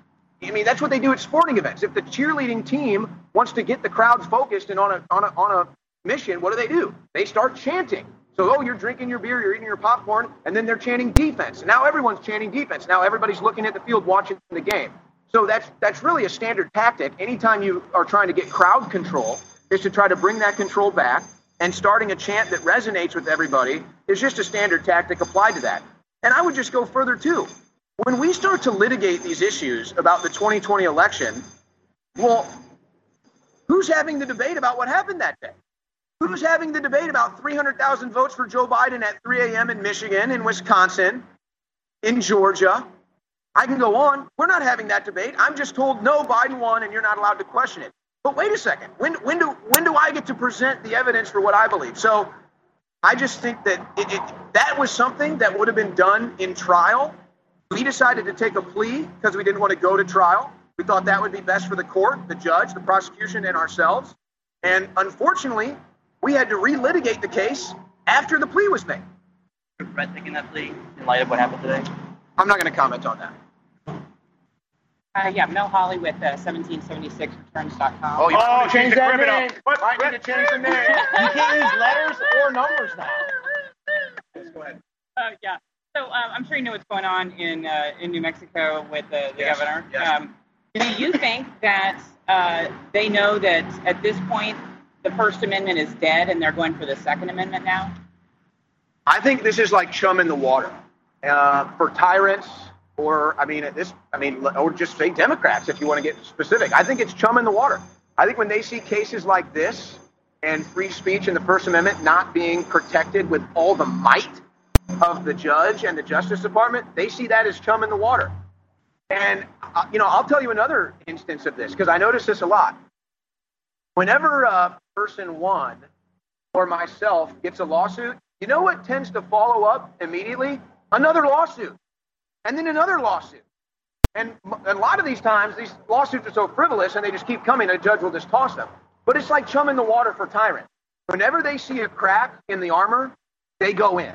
I mean, that's what they do at sporting events. If the cheerleading team wants to get the crowd focused and on a on a on a mission, what do they do? They start chanting. So, oh, you're drinking your beer, you're eating your popcorn, and then they're chanting defense. And now everyone's chanting defense. Now everybody's looking at the field watching the game. So that's that's really a standard tactic. Anytime you are trying to get crowd control is to try to bring that control back, and starting a chant that resonates with everybody is just a standard tactic applied to that. And I would just go further too. When we start to litigate these issues about the twenty twenty election, well, who's having the debate about what happened that day? Who's having the debate about three hundred thousand votes for Joe Biden at three a.m. in Michigan, in Wisconsin, in Georgia? I can go on. We're not having that debate. I'm just told, no, Biden won, and you're not allowed to question it. But wait a second. When, when, do, when do I get to present the evidence for what I believe? So I just think that it, it, that was something that would have been done in trial. We decided to take a plea because we didn't want to go to trial. We thought that would be best for the court, the judge, the prosecution, and ourselves. And unfortunately, we had to relitigate the case after the plea was made. Regret taking that plea in light of what happened today? I'm not going to comment on that. Uh, yeah, Mel Holly with uh, seventeen seventy-six returns dot com. Oh, you oh, to change, change that name. What? I need to change the name. You can't use letters or numbers now. Let's go ahead. Uh, yeah. So um, I'm sure you know what's going on in uh, in New Mexico with the, the yes, governor. Yes. Um, do you think that uh, they know that at this point the First Amendment is dead and they're going for the Second Amendment now? I think this is like chum in the water uh, for tyrants, or I mean, at this, I mean, or just say Democrats if you want to get specific. I think it's chum in the water. I think when they see cases like this and free speech and the First Amendment not being protected with all the might of the judge and the Justice Department, they see that as chum in the water. And, uh, you know, I'll tell you another instance of this, because I notice this a lot. Whenever uh, person one or myself gets a lawsuit, you know what tends to follow up immediately? Another lawsuit. And then another lawsuit. And, and a lot of these times, these lawsuits are so frivolous and they just keep coming, and a judge will just toss them. But it's like chum in the water for tyrants. Whenever they see a crack in the armor, they go in.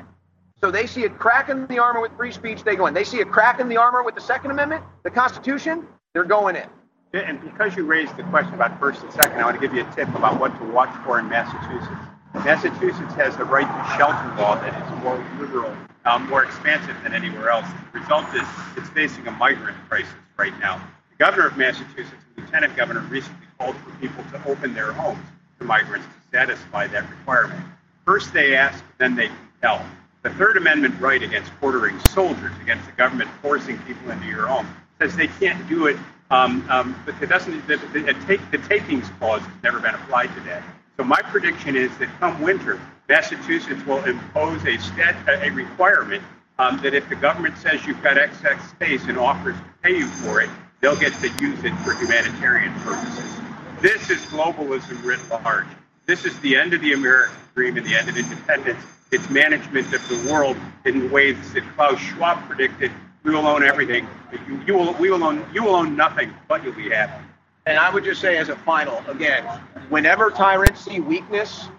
So they see a crack in the armor with free speech, they go in. They see a crack in the armor with the Second Amendment, the Constitution, they're going in. And because you raised the question about first and second, I want to give you a tip about what to watch for in Massachusetts. Massachusetts has the right to shelter law that is more liberal, um, more expansive than anywhere else. The result is it's facing a migrant crisis right now. The governor of Massachusetts, the lieutenant governor, recently called for people to open their homes to migrants to satisfy that requirement. First they ask, then they compel. The Third Amendment right against quartering soldiers, against the government forcing people into your home, says they can't do it. Um, um, but it doesn't. The, the, the, take, the takings clause has never been applied to that. So my prediction is that come winter, Massachusetts will impose a stat, a requirement um, that if the government says you've got X X space and offers to pay you for it, they'll get to use it for humanitarian purposes. This is globalism writ large. This is the end of the American dream and the end of independence. Its management of the world in ways that Klaus Schwab predicted. We will own everything. You, you will. We will own. You will own nothing, but you'll be happy. And I would just say as a final, again, whenever tyrants see weakness,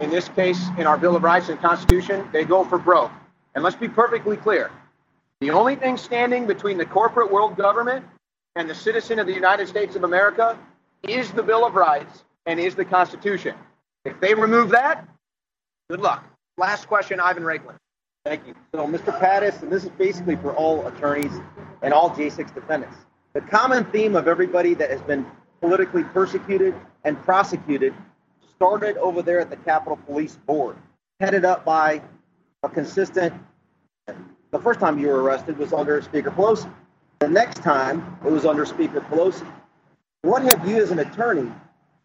in this case, in our Bill of Rights and Constitution, they go for broke. And let's be perfectly clear. The only thing standing between the corporate world government and the citizen of the United States of America is the Bill of Rights and is the Constitution. If they remove that, good luck. Last question, Ivan Raiklin. Thank you. So, Mister Pattis, and this is basically for all attorneys and all J six defendants. The common theme of everybody that has been politically persecuted and prosecuted started over there at the Capitol Police Board, headed up by a consistent. The first time you were arrested was under Speaker Pelosi. The next time it was under Speaker Pelosi. What have you as an attorney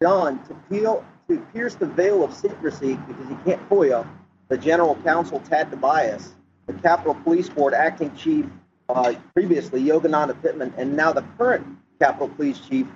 done to peel to pierce the veil of secrecy, because you can't FOIA, the General Counsel Tad Tobias, the Capitol Police Board Acting Chief, Uh, previously, Yogananda Pittman, and now the current Capitol Police Chief,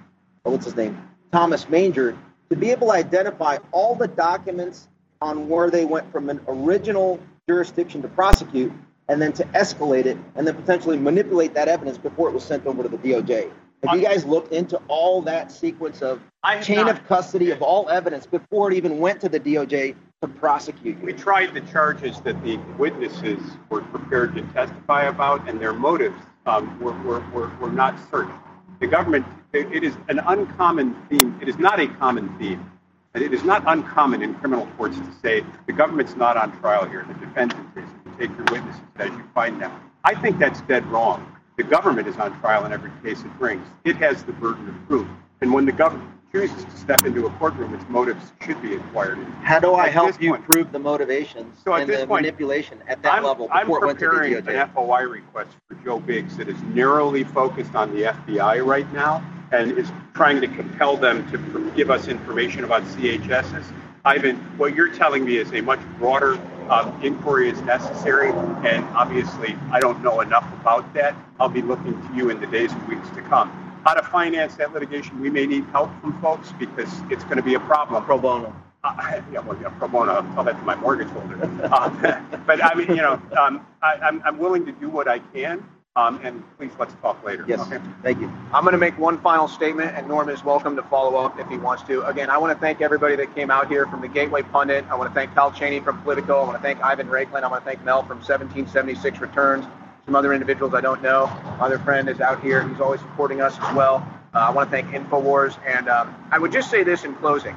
oh, what's his name, Thomas Manger, to be able to identify all the documents on where they went from an original jurisdiction to prosecute, and then to escalate it, and then potentially manipulate that evidence before it was sent over to the D O J. Have you guys looked into all that sequence of chain of custody of all evidence before it even went to the D O J to prosecute you? We tried the charges that the witnesses were prepared to testify about, and their motives um, were, were, were, were not certain. The government, it, it is an uncommon theme. It is not a common theme. And it is not uncommon in criminal courts to say, the government's not on trial here. The defense is to take your witnesses as you find them. I think that's dead wrong. The government is on trial in every case it brings. It has the burden of proof. And when the government chooses to step into a courtroom, its motives should be inquired into. How do I help you prove the motivations and the manipulation at that level before it went to the D O J? I'm preparing an F O I request for Joe Biggs that is narrowly focused on the F B I right now and is trying to compel them to give us information about C H Ss. Ivan, what you're telling me is a much broader um, inquiry is necessary, and obviously I don't know enough about that. I'll be looking to you in the days and weeks to come. How to finance that litigation, we may need help from folks because it's going to be a problem. Pro bono. Uh, yeah, well, yeah, pro bono. I'll tell that to my mortgage holder. Um, but, I mean, you know, um, I, I'm, I'm willing to do what I can, um, and please let's talk later. Yes, okay? Thank you. I'm going to make one final statement, and Norm is welcome to follow up if he wants to. Again, I want to thank everybody that came out here from the Gateway Pundit. I want to thank Kyle Cheney from Politico. I want to thank Ivan Raiklin. I want to thank Mel from seventeen seventy-six Returns. Some other individuals I don't know. My other friend is out here who's always supporting us as well. Uh, I want to thank InfoWars. And um, I would just say this in closing.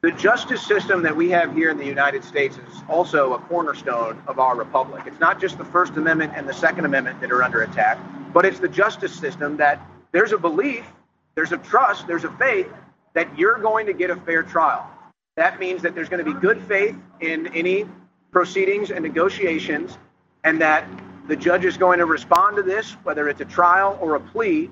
The justice system that we have here in the United States is also a cornerstone of our republic. It's not just the First Amendment and the Second Amendment that are under attack, but it's the justice system that there's a belief, there's a trust, there's a faith that you're going to get a fair trial. That means that there's going to be good faith in any proceedings and negotiations, and that the judge is going to respond to this, whether it's a trial or a plea,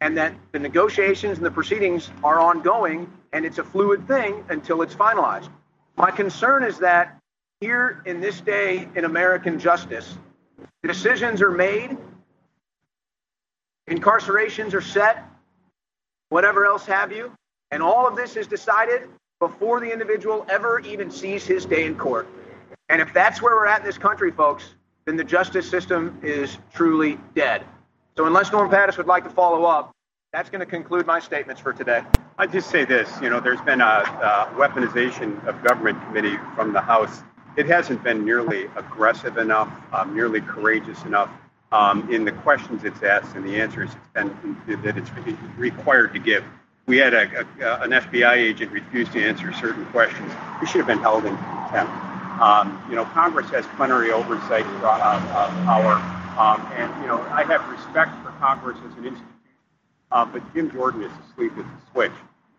and that the negotiations and the proceedings are ongoing, and it's a fluid thing until it's finalized. My concern is that here in this day in American justice, decisions are made, incarcerations are set, whatever else have you, and all of this is decided before the individual ever even sees his day in court. And if that's where we're at in this country, folks, then the justice system is truly dead. So unless Norm Pattis would like to follow up, that's going to conclude my statements for today. I'd just say this, you know, there's been a, a weaponization of government committee from the House. It hasn't been nearly aggressive enough, um, nearly courageous enough um, in the questions it's asked and the answers it's been, that it's required to give. We had a, a, an F B I agent refuse to answer certain questions. We should have been held in contempt. Um, you know, Congress has plenary oversight uh, uh, power, um, and, you know, I have respect for Congress as an institution, uh, but Jim Jordan is asleep at the switch.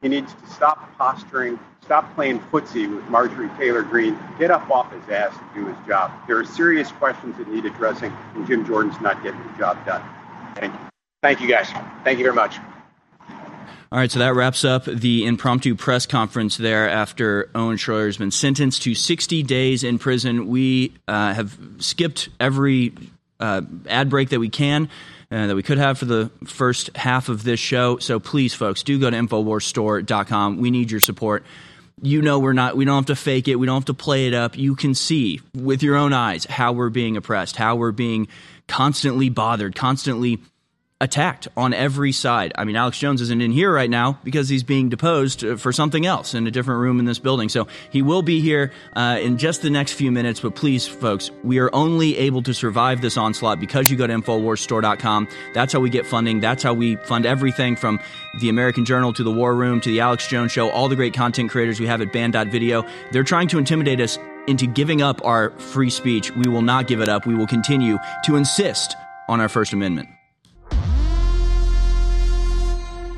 He needs to stop posturing, stop playing footsie with Marjorie Taylor Greene, get up off his ass and do his job. There are serious questions that need addressing, and Jim Jordan's not getting the job done. Thank you. Thank you, guys. Thank you very much. All right, so that wraps up the impromptu press conference there after Owen Shroyer has been sentenced to sixty days in prison. We uh, have skipped every uh, ad break that we can, uh, that we could have for the first half of this show. So please, folks, do go to info wars store dot com. We need your support. You know we're not, we don't have to fake it. We don't have to play it up. You can see with your own eyes how we're being oppressed, how we're being constantly bothered, constantly attacked on every side. I mean, Alex Jones isn't in here right now because he's being deposed for something else in a different room in this building. So he will be here uh, in just the next few minutes. But please, folks, we are only able to survive this onslaught because you go to InfoWars Store dot com. That's how we get funding. That's how we fund everything from the American Journal to the War Room to the Alex Jones Show, all the great content creators we have at band dot video. They're trying to intimidate us into giving up our free speech. We will not give it up. We will continue to insist on our First Amendment.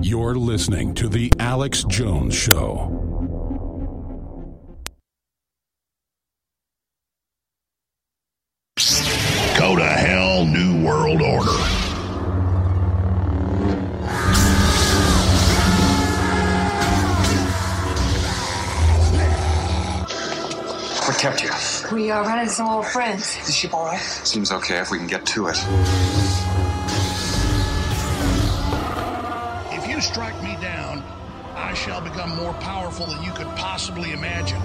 You're listening to The Alex Jones Show. Go to hell, New World Order. What kept you? We are running some old friends. Is the ship all right? Seems okay if we can get to it. Strike me down, I shall become more powerful than you could possibly imagine.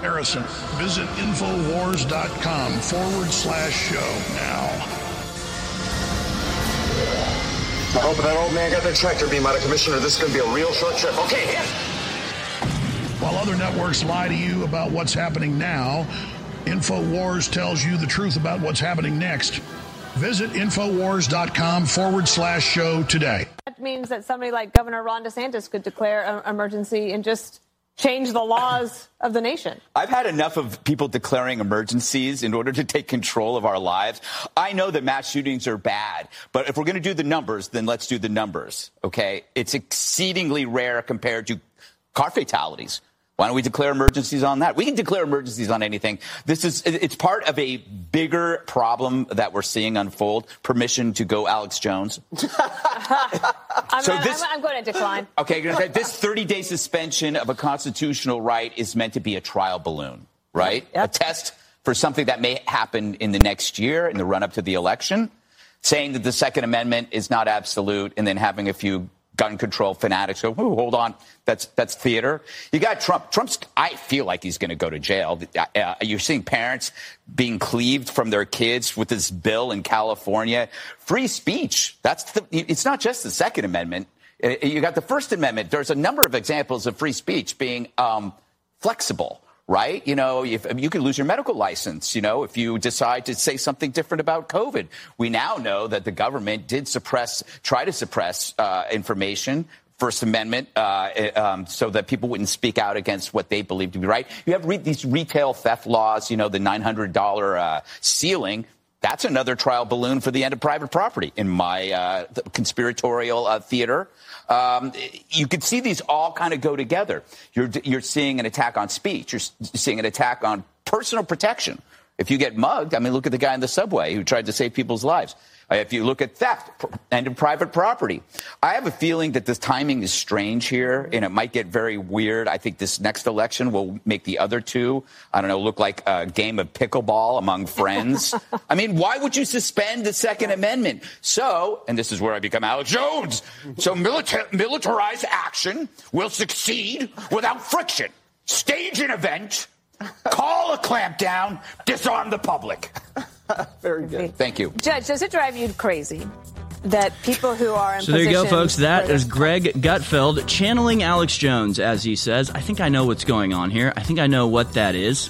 Harrison, visit InfoWars.com forward slash show now. I hope that old man got the tractor beam out of commission, or this is going to be a real short trip. Okay, hit! While other networks lie to you about what's happening now, InfoWars tells you the truth about what's happening next. Visit InfoWars.com forward slash show today. That means that somebody like Governor Ron DeSantis could declare an emergency and just change the laws of the nation. I've had enough of people declaring emergencies in order to take control of our lives. I know that mass shootings are bad, but if we're going to do the numbers, then let's do the numbers, okay? It's exceedingly rare compared to car fatalities. Why don't we declare emergencies on that? We can declare emergencies on anything. This is, it's part of a bigger problem that we're seeing unfold. Permission to go, Alex Jones. so I'm, this, I'm, I'm going to decline. Okay, this thirty day suspension of a constitutional right is meant to be a trial balloon, right? Yep. A test for something that may happen in the next year in the run up to the election, saying that the Second Amendment is not absolute and then having a few gun control fanatics go, ooh, hold on, that's that's theater. You got Trump. Trump's, I feel like he's going to go to jail. Uh, you're seeing parents being cleaved from their kids with this bill in California. Free speech, that's the, it's not just the Second Amendment. You got the First Amendment. There's a number of examples of free speech being um, flexible, right? You know, if, you could lose your medical license, you know, if you decide to say something different about COVID. We now know that the government did suppress, try to suppress uh, information First Amendment uh, um, so that people wouldn't speak out against what they believe to be right. You have re- these retail theft laws, you know, the nine hundred dollars uh, ceiling. That's another trial balloon for the end of private property in my uh, conspiratorial uh, theater. Um, you could see these all kind of go together. You're, you're seeing an attack on speech. You're seeing an attack on personal protection. If you get mugged, I mean, look at the guy in the subway who tried to save people's lives. If you look at theft and in private property, I have a feeling that this timing is strange here, and it might get very weird. I think this next election will make the other two, I don't know, look like a game of pickleball among friends. I mean, why would you suspend the Second Amendment? So, and this is where I become Alex Jones, so milita- militarized action will succeed without friction. Stage an event, call a clampdown, disarm the public. Very good. Thank you. Judge, does it drive you crazy that people who are in so positions... So there you go, folks. That is Greg Gutfeld channeling Alex Jones, as he says. I think I know what's going on here. I think I know what that is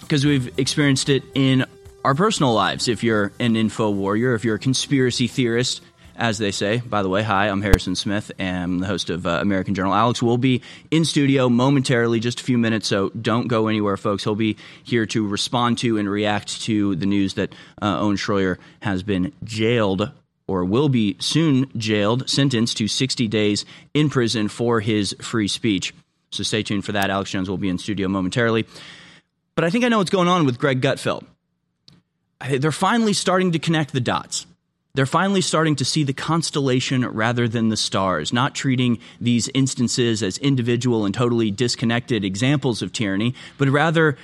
because we've experienced it in our personal lives. If you're an info warrior, if you're a conspiracy theorist, as they say. By the way, hi, I'm Harrison Smith, and I'm the host of uh, American Journal. Alex will be in studio momentarily, just a few minutes, so don't go anywhere, folks. He'll be here to respond to and react to the news that uh, Owen Shroyer has been jailed or will be soon jailed, sentenced to sixty days in prison for his free speech. So stay tuned for that. Alex Jones will be in studio momentarily. But I think I know what's going on with Greg Gutfeld. They're finally starting to connect the dots. They're finally starting to see the constellation rather than the stars, not treating these instances as individual and totally disconnected examples of tyranny, but rather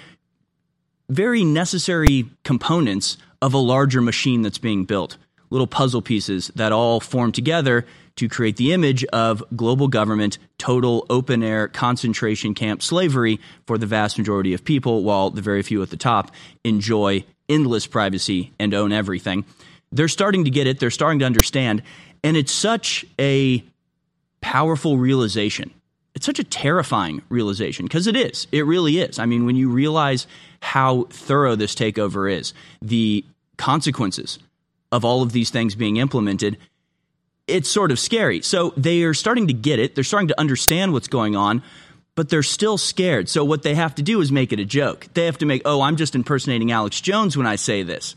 very necessary components of a larger machine that's being built, little puzzle pieces that all form together to create the image of global government, total open-air concentration camp slavery for the vast majority of people, while the very few at the top enjoy endless privacy and own everything. They're starting to get it. They're starting to understand. And it's such a powerful realization. It's such a terrifying realization because it is. It really is. I mean, when you realize how thorough this takeover is, the consequences of all of these things being implemented, it's sort of scary. So they are starting to get it. They're starting to understand what's going on, but they're still scared. So what they have to do is make it a joke. They have to make, oh, I'm just impersonating Alex Jones when I say this,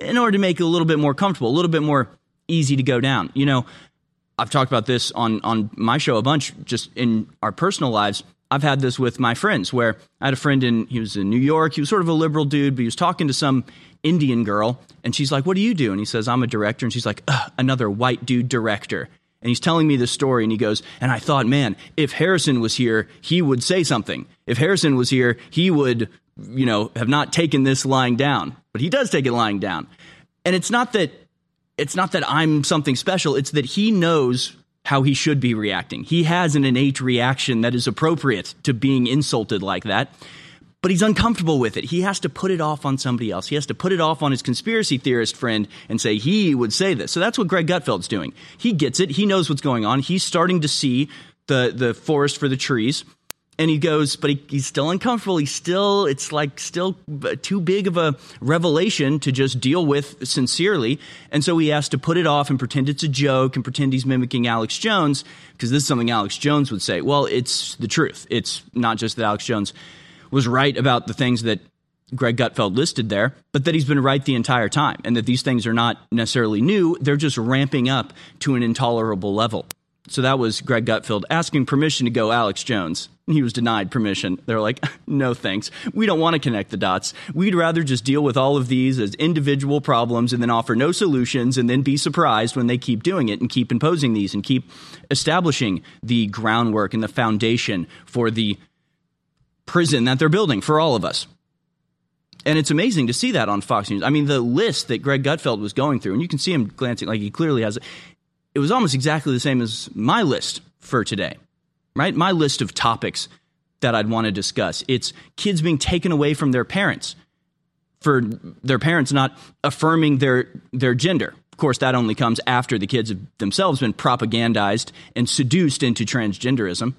in order to make it a little bit more comfortable, a little bit more easy to go down. You know, I've talked about this on, on my show a bunch, just in our personal lives. I've had this with my friends where I had a friend in, he was in New York. He was sort of a liberal dude, but he was talking to some Indian girl and she's like, what do you do? And he says, I'm a director. And she's like, ugh, another white dude director. And he's telling me this story and he goes, and I thought, man, if Harrison was here, he would say something. If Harrison was here, he would, you know, have not taken this lying down. But he does take it lying down. And it's not that it's not that I'm something special. It's that he knows how he should be reacting. He has an innate reaction that is appropriate to being insulted like that. But he's uncomfortable with it. He has to put it off on somebody else. He has to put it off on his conspiracy theorist friend and say he would say this. So that's what Greg Gutfeld's doing. He gets it. He knows what's going on. He's starting to see the, the forest for the trees. And he goes, but he, he's still uncomfortable. He's still, it's like still too big of a revelation to just deal with sincerely. And so he has to put it off and pretend it's a joke and pretend he's mimicking Alex Jones because this is something Alex Jones would say. Well, it's the truth. It's not just that Alex Jones was right about the things that Greg Gutfeld listed there, but that he's been right the entire time and that these things are not necessarily new. They're just ramping up to an intolerable level. So that was Greg Gutfeld asking permission to go Alex Jones. He was denied permission. They're like, no, thanks. We don't want to connect the dots. We'd rather just deal with all of these as individual problems and then offer no solutions and then be surprised when they keep doing it and keep imposing these and keep establishing the groundwork and the foundation for the prison that they're building for all of us. And it's amazing to see that on Fox News. I mean, the list that Greg Gutfeld was going through, and you can see him glancing, like he clearly has it. It was almost exactly the same as my list for today, right? My list of topics that I'd want to discuss. It's kids being taken away from their parents for their parents not affirming their their gender. Of course, that only comes after the kids have themselves been propagandized and seduced into transgenderism,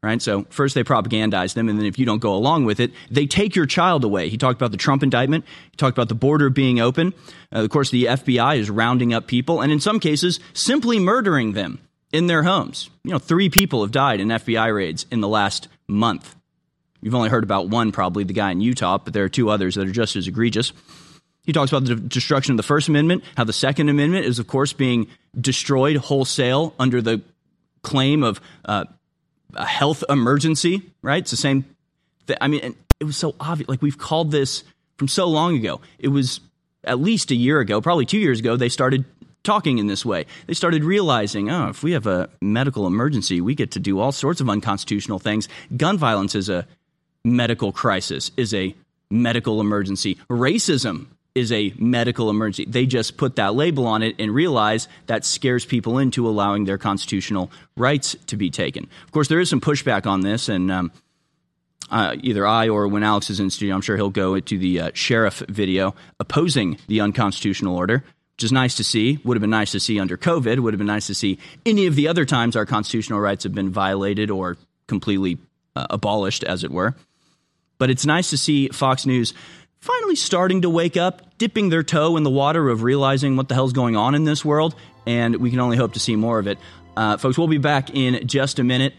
right? So first they propagandize them, and then if you don't go along with it, they take your child away. He talked about the Trump indictment. He talked about the border being open. Uh, of course, the F B I is rounding up people and in some cases simply murdering them in their homes. You know, three people have died in F B I raids in the last month. You've only heard about one, probably the guy in Utah, but there are two others that are just as egregious. He talks about the destruction of the First Amendment, how the Second Amendment is, of course, being destroyed wholesale under the claim of uh, a health emergency, right? It's the same thing. I mean, and it was so obvious. Like, we've called this from so long ago. It was at least a year ago, probably two years ago, they started talking in this way. They started realizing, oh, if we have a medical emergency, we get to do all sorts of unconstitutional things. Gun violence is a medical crisis, is a medical emergency. Racism is a medical emergency. They just put that label on it and realize that scares people into allowing their constitutional rights to be taken. Of course, there is some pushback on this, and um, uh, either I or when Alex is in studio, I'm sure he'll go to the uh, sheriff video opposing the unconstitutional order, which is nice to see. Would have been nice to see under COVID. Would have been nice to see any of the other times our constitutional rights have been violated or completely uh, abolished, as it were. But it's nice to see Fox News finally starting to wake up, dipping their toe in the water of realizing what the hell's going on in this world, and we can only hope to see more of it. Uh, folks, we'll be back in just a minute.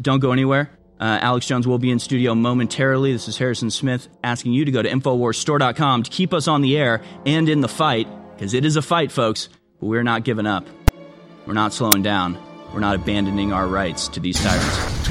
Don't go anywhere. Uh, Alex Jones will be in studio momentarily. This is Harrison Smith asking you to go to InfoWars Store dot com to keep us on the air and in the fight, because it is a fight, folks, but we're not giving up. We're not slowing down. We're not abandoning our rights to these tyrants.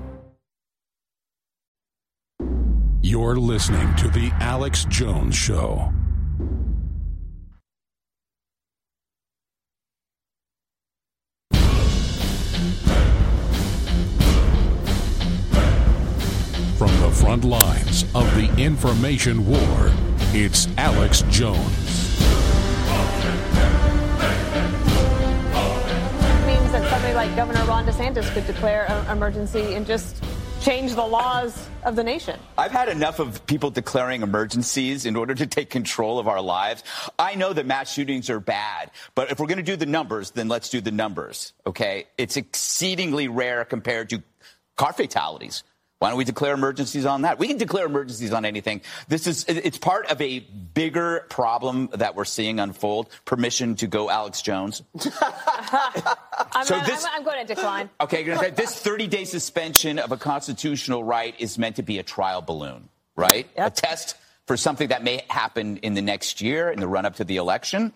You're listening to The Alex Jones Show. From the front lines of the information war, it's Alex Jones. It means that somebody like Governor Ron DeSantis could declare an emergency and just change the laws of the nation. I've had enough of people declaring emergencies in order to take control of our lives. I know that mass shootings are bad, but if we're going to do the numbers, then let's do the numbers, okay? It's exceedingly rare compared to car fatalities. Why don't we declare emergencies on that? We can declare emergencies on anything. This is, it's part of a bigger problem that we're seeing unfold. Permission to go, Alex Jones. I'm, so not, this, I'm, I'm going to decline. Okay, this thirty day suspension of a constitutional right is meant to be a trial balloon, right? Yep. A test for something that may happen in the next year in the run up to the election,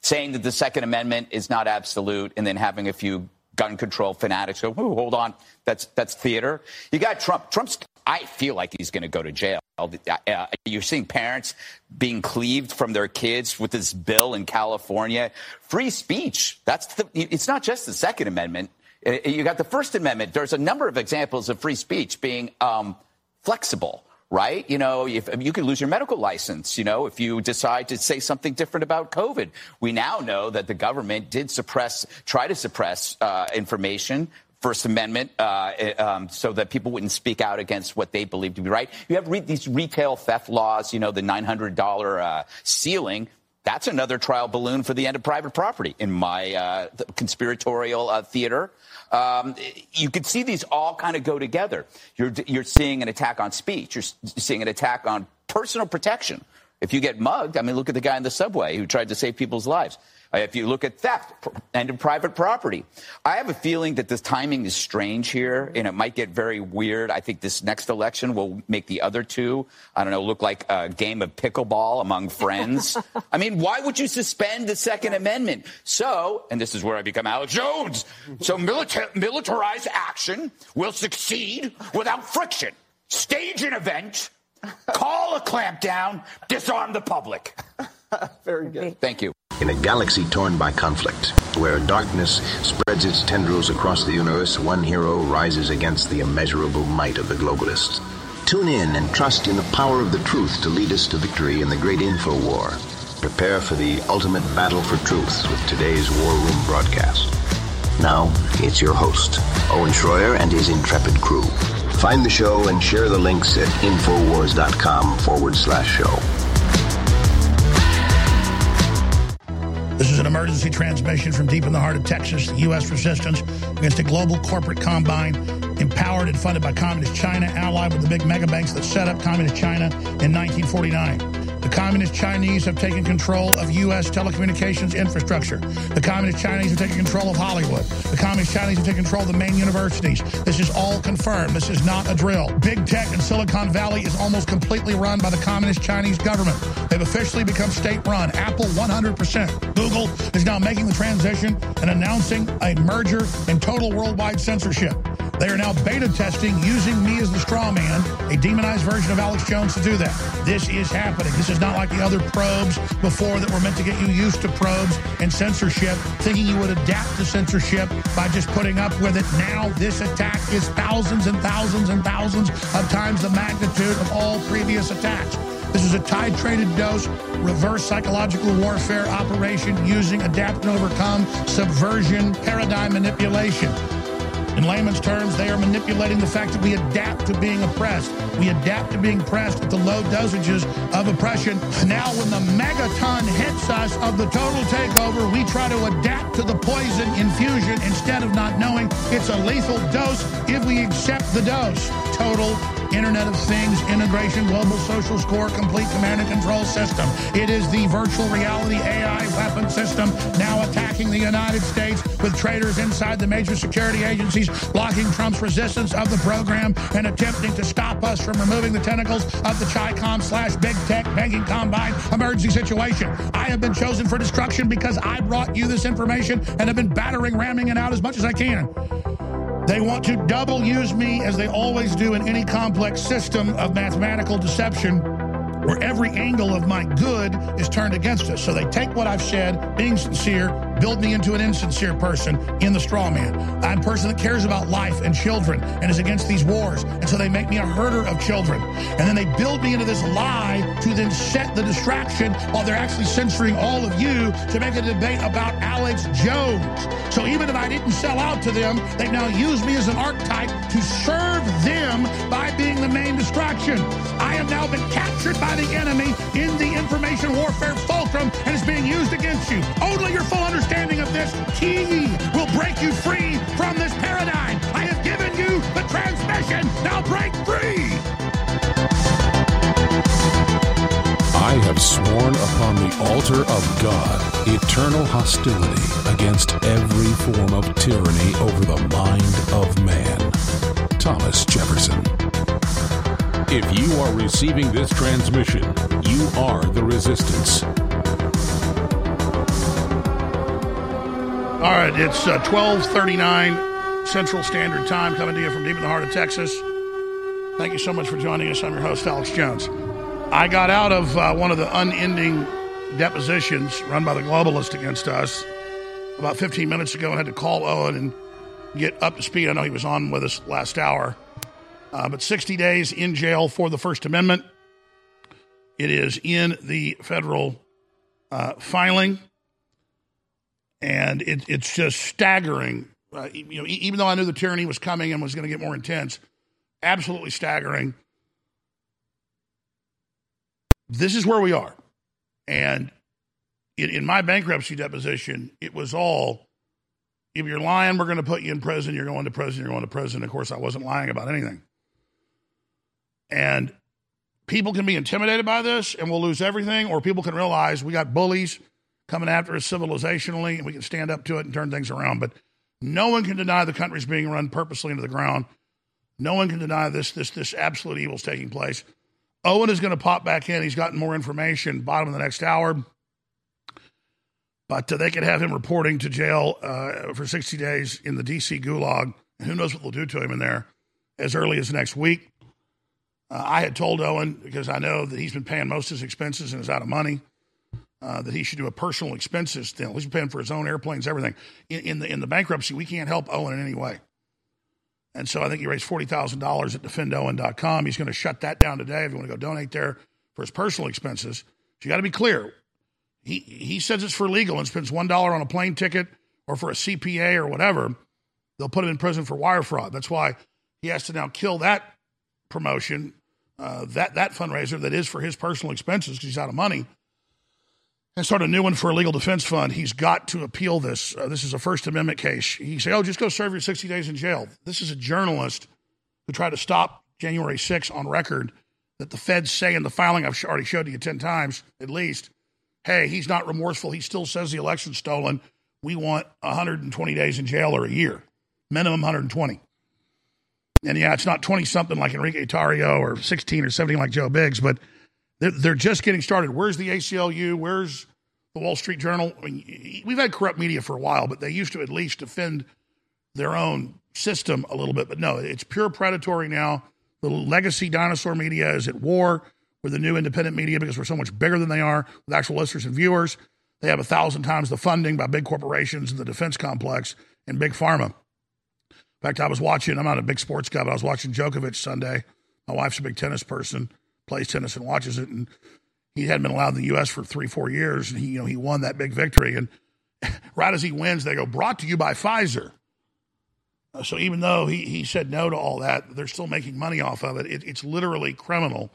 saying that the Second Amendment is not absolute and then having a few gun control fanatics go, oh, hold on, that's that's theater. You got Trump. Trump's, I feel like he's going to go to jail. Uh, you're seeing parents being cleaved from their kids with this bill in California. Free speech, that's the, it's not just the Second Amendment. You got the First Amendment. There's a number of examples of free speech being um, flexible, right? You know, if, you could lose your medical license, you know, if you decide to say something different about COVID. We now know that the government did suppress, try to suppress uh, information, First Amendment, uh, um, so that people wouldn't speak out against what they believe to be right. You have re- these retail theft laws, you know, the nine hundred dollar uh, ceiling. That's another trial balloon for the end of private property in my uh, conspiratorial uh, theater. Um, you could see these all kind of go together. You're, you're seeing an attack on speech. You're seeing an attack on personal protection. If you get mugged, I mean, look at the guy in the subway who tried to save people's lives. If you look at theft and in private property, I have a feeling that this timing is strange here, and it might get very weird. I think this next election will make the other two, I don't know, look like a game of pickleball among friends. I mean, why would you suspend the Second Amendment? So, and this is where I become Alex Jones, so milita- militarized action will succeed without friction. Stage an event, call a clampdown, disarm the public. Very good. Thank you. In a galaxy torn by conflict, where darkness spreads its tendrils across the universe, one hero rises against the immeasurable might of the globalists. Tune in and trust in the power of the truth to lead us to victory in the great info war. Prepare for the ultimate battle for truth with today's War Room broadcast. Now, it's your host, Owen Shroyer and his intrepid crew. Find the show and share the links at InfoWars.com forward slash show. This is an emergency transmission from deep in the heart of Texas, the U S resistance against a global corporate combine empowered and funded by Communist China, allied with the big mega banks that set up Communist China in nineteen forty-nine. The Communist Chinese have taken control of U S telecommunications infrastructure. The Communist Chinese have taken control of Hollywood. The Communist Chinese have taken control of the main universities. This is all confirmed. This is not a drill. Big Tech in Silicon Valley is almost completely run by the Communist Chinese government. They've officially become state-run. Apple, one hundred percent. Google is now making the transition and announcing a merger and total worldwide censorship. They are now beta testing, using me as the straw man, a demonized version of Alex Jones to do that. This is happening. This is not like the other probes before that were meant to get you used to probes and censorship, thinking you would adapt to censorship by just putting up with it. Now this attack is thousands and thousands and thousands of times the magnitude of all previous attacks. This is a titrated dose, reverse psychological warfare operation using adapt and overcome, subversion, paradigm manipulation. In layman's terms, they are manipulating the fact that we adapt to being oppressed. We adapt to being pressed at the low dosages of oppression. Now when the megaton hits us of the total takeover, we try to adapt to the poison infusion instead of not knowing it's a lethal dose if we accept the dose. Total Internet of Things, integration, global social score, complete command and control system. It is the virtual reality A I weapon system now attacking the United States with traitors inside the major security agencies, blocking Trump's resistance of the program and attempting to stop us from removing the tentacles of the Chi-Com slash Big Tech banking combine emergency situation. I have been chosen for destruction because I brought you this information and have been battering, ramming it out as much as I can. They want to double use me as they always do in any complex system of mathematical deception where every angle of my good is turned against us. So they take what I've said, being sincere, build me into an insincere person in the straw man. I'm a person that cares about life and children and is against these wars. And so they make me a herder of children. And then they build me into this lie to then set the distraction while they're actually censoring all of you to make a debate about Alex Jones. So even if I didn't sell out to them, they now use me as an archetype to serve them by being the main distraction. I have now been captured by the enemy in the information warfare fulcrum and it's being used against you. Only your full understanding Understanding of this key will break you free from this paradigm. I have given you the transmission. Now break free. I have sworn upon the altar of God eternal hostility against every form of tyranny over the mind of man. Thomas Jefferson. If you are receiving this transmission, you are the resistance. All right, it's uh, twelve thirty-nine Central Standard Time, coming to you from deep in the heart of Texas. Thank you so much for joining us. I'm your host, Alex Jones. I got out of uh, one of the unending depositions run by the globalists against us about fifteen minutes ago and had to call Owen and get up to speed. I know he was on with us last hour. Uh, but sixty days in jail for the First Amendment. It is in the federal uh, filing. And it, it's just staggering, uh, you know, even though I knew the tyranny was coming and was going to get more intense, absolutely staggering. This is where we are. And in, in my bankruptcy deposition, it was all, if you're lying, we're going to put you in prison, you're going to prison, you're going to prison. Of course, I wasn't lying about anything. And people can be intimidated by this and we'll lose everything, or people can realize we got bullies coming after us civilizationally, and we can stand up to it and turn things around. But no one can deny the country's being run purposely into the ground. No one can deny this this this absolute evil is taking place. Owen is going to pop back in. He's gotten more information, bottom of the next hour. But uh, they could have him reporting to jail uh, for sixty days in the D C gulag. Who knows what they'll do to him in there as early as next week. Uh, I had told Owen, because I know that he's been paying most of his expenses and is out of money, uh, that he should do a personal expenses deal. He's been paying for his own airplanes, everything. In, in, the, in the bankruptcy, we can't help Owen in any way. And so I think he raised forty thousand dollars at defend owen dot com. He's going to shut that down today if you want to go donate there for his personal expenses. So you got to be clear. He he says it's for legal and spends one dollar on a plane ticket or for a C P A or whatever. They'll put him in prison for wire fraud. That's why he has to now kill that promotion, uh, that, that fundraiser that is for his personal expenses because he's out of money, and start a new one for a legal defense fund. He's got to appeal this. Uh, this is a First Amendment case. He say, oh, just go serve your sixty days in jail. This is a journalist who tried to stop January sixth on record that the feds say in the filing I've already showed you ten times at least, hey, he's not remorseful. He still says the election's stolen. We want one hundred twenty days in jail or a year, minimum one hundred twenty. And, yeah, it's not twenty-something like Enrique Tarrio or sixteen or seventeen like Joe Biggs, but they're, they're just getting started. Where's the A C L U? Where's the Wall Street Journal? I mean, we've had corrupt media for a while, but they used to at least defend their own system a little bit. But no, it's pure predatory now. The legacy dinosaur media is at war with the new independent media because we're so much bigger than they are with actual listeners and viewers. They have a thousand times the funding by big corporations and the defense complex and big pharma. In fact, I was watching, I'm not a big sports guy, but I was watching Djokovic Sunday. My wife's a big tennis person, plays tennis and watches it, and he hadn't been allowed in the U S for three, four years, and he, you know, he won that big victory. And right as he wins, they go, brought to you by Pfizer. Uh, so even though he, he said no to all that, they're still making money off of it. it. It's literally criminal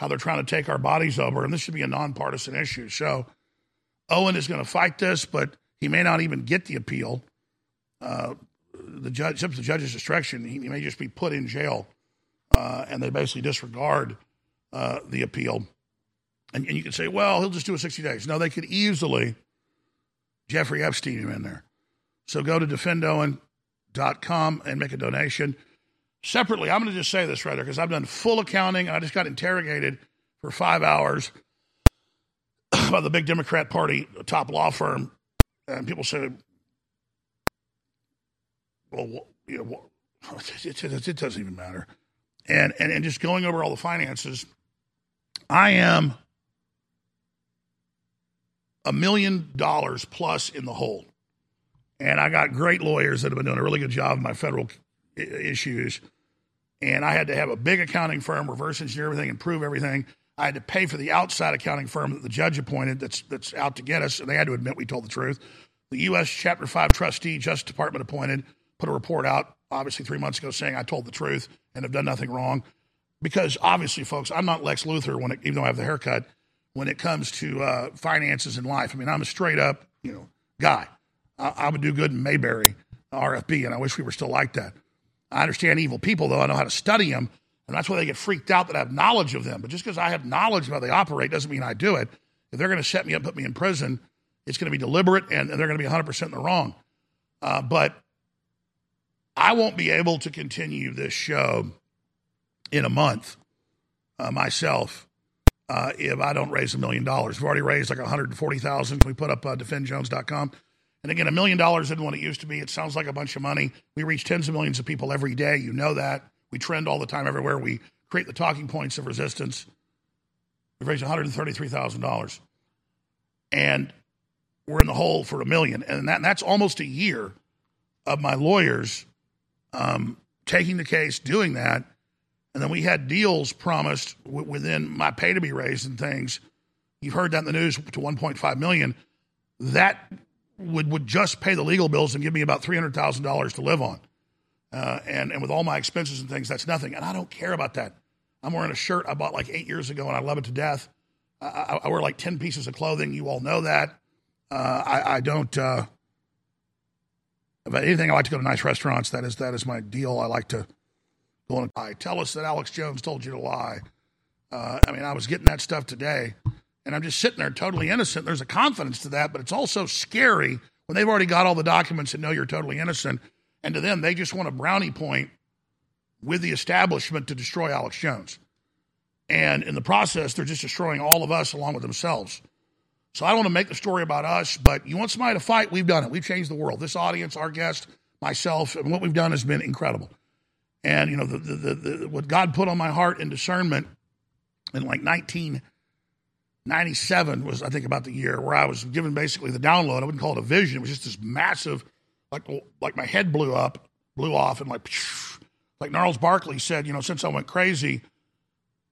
how they're trying to take our bodies over, and this should be a nonpartisan issue. So Owen is going to fight this, but he may not even get the appeal. Uh, the judge, except the judge's discretion, he may just be put in jail, uh, and they basically disregard uh, the appeal. And, and you can say, well, he'll just do it sixty days. No, they could easily Jeffrey Epstein him in there. So go to defend owen dot com and make a donation. Separately, I'm going to just say this right there because I've done full accounting, and I just got interrogated for five hours by the big Democrat Party top law firm. And people said, well, you know, well it, it, it doesn't even matter. And, and, and just going over all the finances, I am a million dollars plus in the hole. And I got great lawyers that have been doing a really good job of my federal issues. And I had to have a big accounting firm reverse engineer everything and prove everything. I had to pay for the outside accounting firm that the judge appointed that's that's out to get us, and they had to admit we told the truth. The U S Chapter five trustee, Justice Department appointed, put a report out, obviously three months ago, saying I told the truth and have done nothing wrong. Because obviously, folks, I'm not Lex Luthor, when it, even though I have the haircut, when it comes to uh, finances in life. I mean, I'm a straight-up, you know, guy. I, I would do good in Mayberry, R F B, and I wish we were still like that. I understand evil people, though. I know how to study them, and that's why they get freaked out that I have knowledge of them. But just because I have knowledge of how they operate doesn't mean I do it. If they're going to set me up and put me in prison, it's going to be deliberate, and, and they're going to be one hundred percent in the wrong. Uh, but I won't be able to continue this show in a month uh, myself uh, if I don't raise a million dollars. We've already raised like one hundred forty thousand dollars. We put up uh, defend jones dot com. And again, a million dollars isn't what it used to be. It sounds like a bunch of money. We reach tens of millions of people every day. You know that. We trend all the time everywhere. We create the talking points of resistance. We've raised one hundred thirty-three thousand dollars. And we're in the hole for a million. And, that, and that's almost a year of my lawyers um, taking the case, doing that. And then we had deals promised w- within my pay to be raised and things. You've heard that in the news to one point five million dollars. That would would just pay the legal bills and give me about three hundred thousand dollars to live on. Uh, and, and with all my expenses and things, that's nothing. And I don't care about that. I'm wearing a shirt I bought like eight years ago, and I love it to death. I, I, I wear like ten pieces of clothing. You all know that. Uh, I, I don't uh, – about anything, I like to go to nice restaurants. That is that is my deal. I like to go on a lie. Tell us that Alex Jones told you to lie. Uh, I mean, I was getting that stuff today. and I'm just sitting there totally innocent. There's a confidence to that, but it's also scary when they've already got all the documents and know you're totally innocent. And to them, they just want a brownie point with the establishment to destroy Alex Jones. And in the process, they're just destroying all of us along with themselves. So I don't want to make the story about us, but you want somebody to fight, we've done it. We've changed the world. This audience, our guest, myself, and what we've done has been incredible. And, you know, the, the, the, the, what God put on my heart in discernment in like nineteen ninety-seven was, I think, about the year where I was given basically the download. I wouldn't call it a vision. It was just this massive, like like my head blew up, blew off, and like, like Gnarls Barkley said, you know, since I went crazy,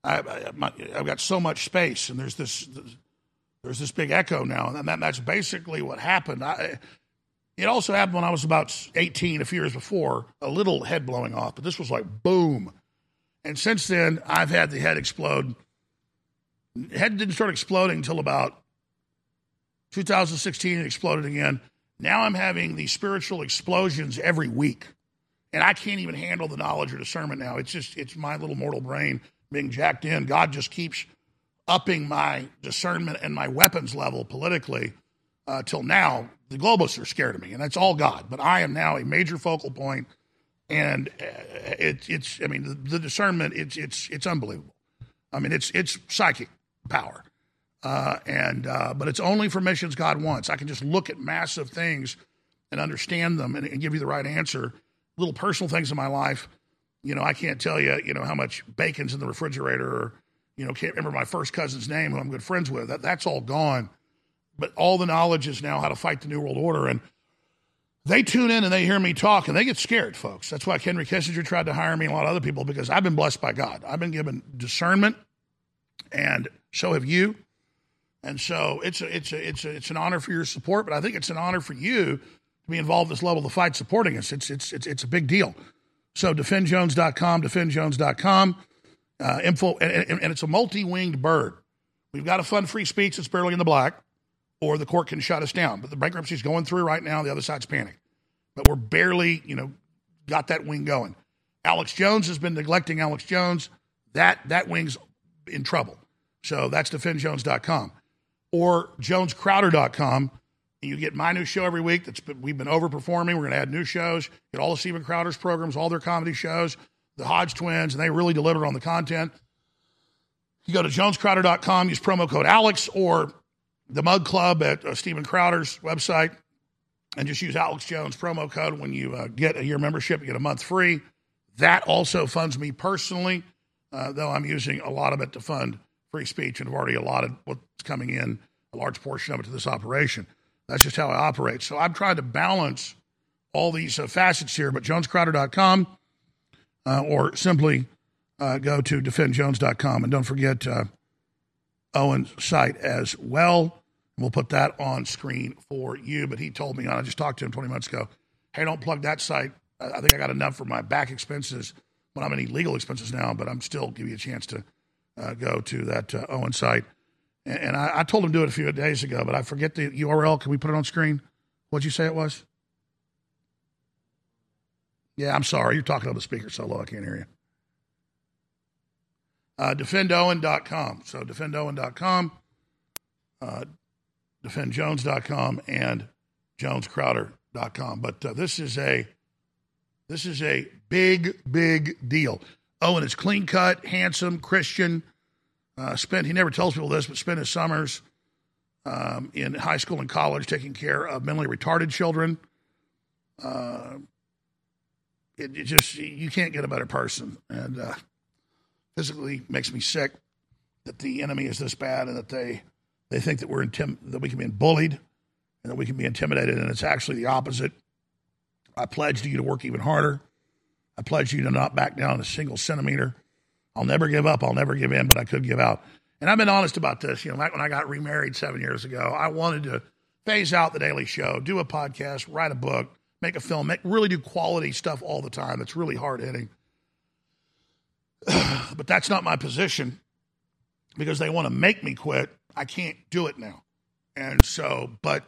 I, I, my, I've got so much space, and there's this, this there's this big echo now, and that, that's basically what happened. I, it also happened when I was about eighteen, a few years before, a little head blowing off, but this was like boom. And since then, I've had the head explode. Head didn't start exploding until about two thousand sixteen. It exploded again. Now I'm having these spiritual explosions every week, and I can't even handle the knowledge or discernment now. It's just, it's my little mortal brain being jacked in. God just keeps upping my discernment and my weapons level politically uh, till now. The globalists are scared of me, and that's all God. But I am now a major focal point, and it, it's, I mean, the, the discernment, it's, it's, it's unbelievable. I mean, it's, it's psychic power. Uh, and uh, but it's only for missions God wants. I can just look at massive things and understand them and, and give you the right answer. Little personal things in my life, you know, I can't tell you, you know, how much bacon's in the refrigerator, or, you know, can't remember my first cousin's name who I'm good friends with. That, that's all gone. But all the knowledge is now how to fight the New World Order. And they tune in and they hear me talk and they get scared, folks. That's why Henry Kissinger tried to hire me and a lot of other people, because I've been blessed by God. I've been given discernment, and so have you. And so it's a, it's a, it's a, it's an honor for your support, but I think it's an honor for you to be involved at this level of the fight supporting us. It's it's it's, it's a big deal. So defend jones dot com, defend jones dot com, uh, info, and, and, and it's a multi-winged bird. We've got to fund free speech that's barely in the black, or the court can shut us down. But the bankruptcy is going through right now. The other side's panicked. But we're barely, you know, got that wing going. Alex Jones has been neglecting Alex Jones. That that wing's in trouble. So that's defend jones dot com. Or jones crowder dot com. You get my new show every week. That's been, we've been overperforming. We're going to add new shows. Get all the Steven Crowder's programs, all their comedy shows, the Hodge twins, and they really delivered on the content. You go to jones crowder dot com, use promo code Alex, or the Mug Club at uh, Steven Crowder's website, and just use Alex Jones promo code when you uh, get a year membership. You get a month free. That also funds me personally, uh, though I'm using a lot of it to fund free speech, and I've already allotted what's coming in, a large portion of it, to this operation. That's just how I operate. So I'm trying to balance all these uh, facets here, but jones crowder dot com, uh, or simply uh, go to defend jones dot com. And don't forget uh, Owen's site as well. We'll put that on screen for you. But he told me, and I just talked to him twenty months ago, hey, don't plug that site. I think I got enough for my back expenses. Well, I'm in legal expenses now, but I'm still giving you a chance to uh, go to that uh, Owen site. And, and I, I told him to do it a few days ago, but I forget the U R L. Can we put it on screen? What'd you say it was? Yeah, I'm sorry. You're talking on the speaker so low I can't hear you. Uh, defend owen dot com. So defend owen dot com. Uh, defend jones dot com and jones crowder dot com. But uh, this is a this is a big, big deal. Owen is clean cut, handsome, Christian. Uh, spent he never tells people this, but spent his summers um, in high school and college taking care of mentally retarded children. Uh, it, it just you can't get a better person, and uh, physically makes me sick that the enemy is this bad, and that they. They think that we're intim- that we can be bullied and that we can be intimidated, and it's actually the opposite. I pledge to you to work even harder. I pledge you to not back down a single centimeter. I'll never give up. I'll never give in, but I could give out. And I've been honest about this. You know, like when I got remarried seven years ago, I wanted to phase out the Daily Show, do a podcast, write a book, make a film, make, really do quality stuff all the time. It's really hard-hitting. But that's not my position, because they want to make me quit. I can't do it now. And so, but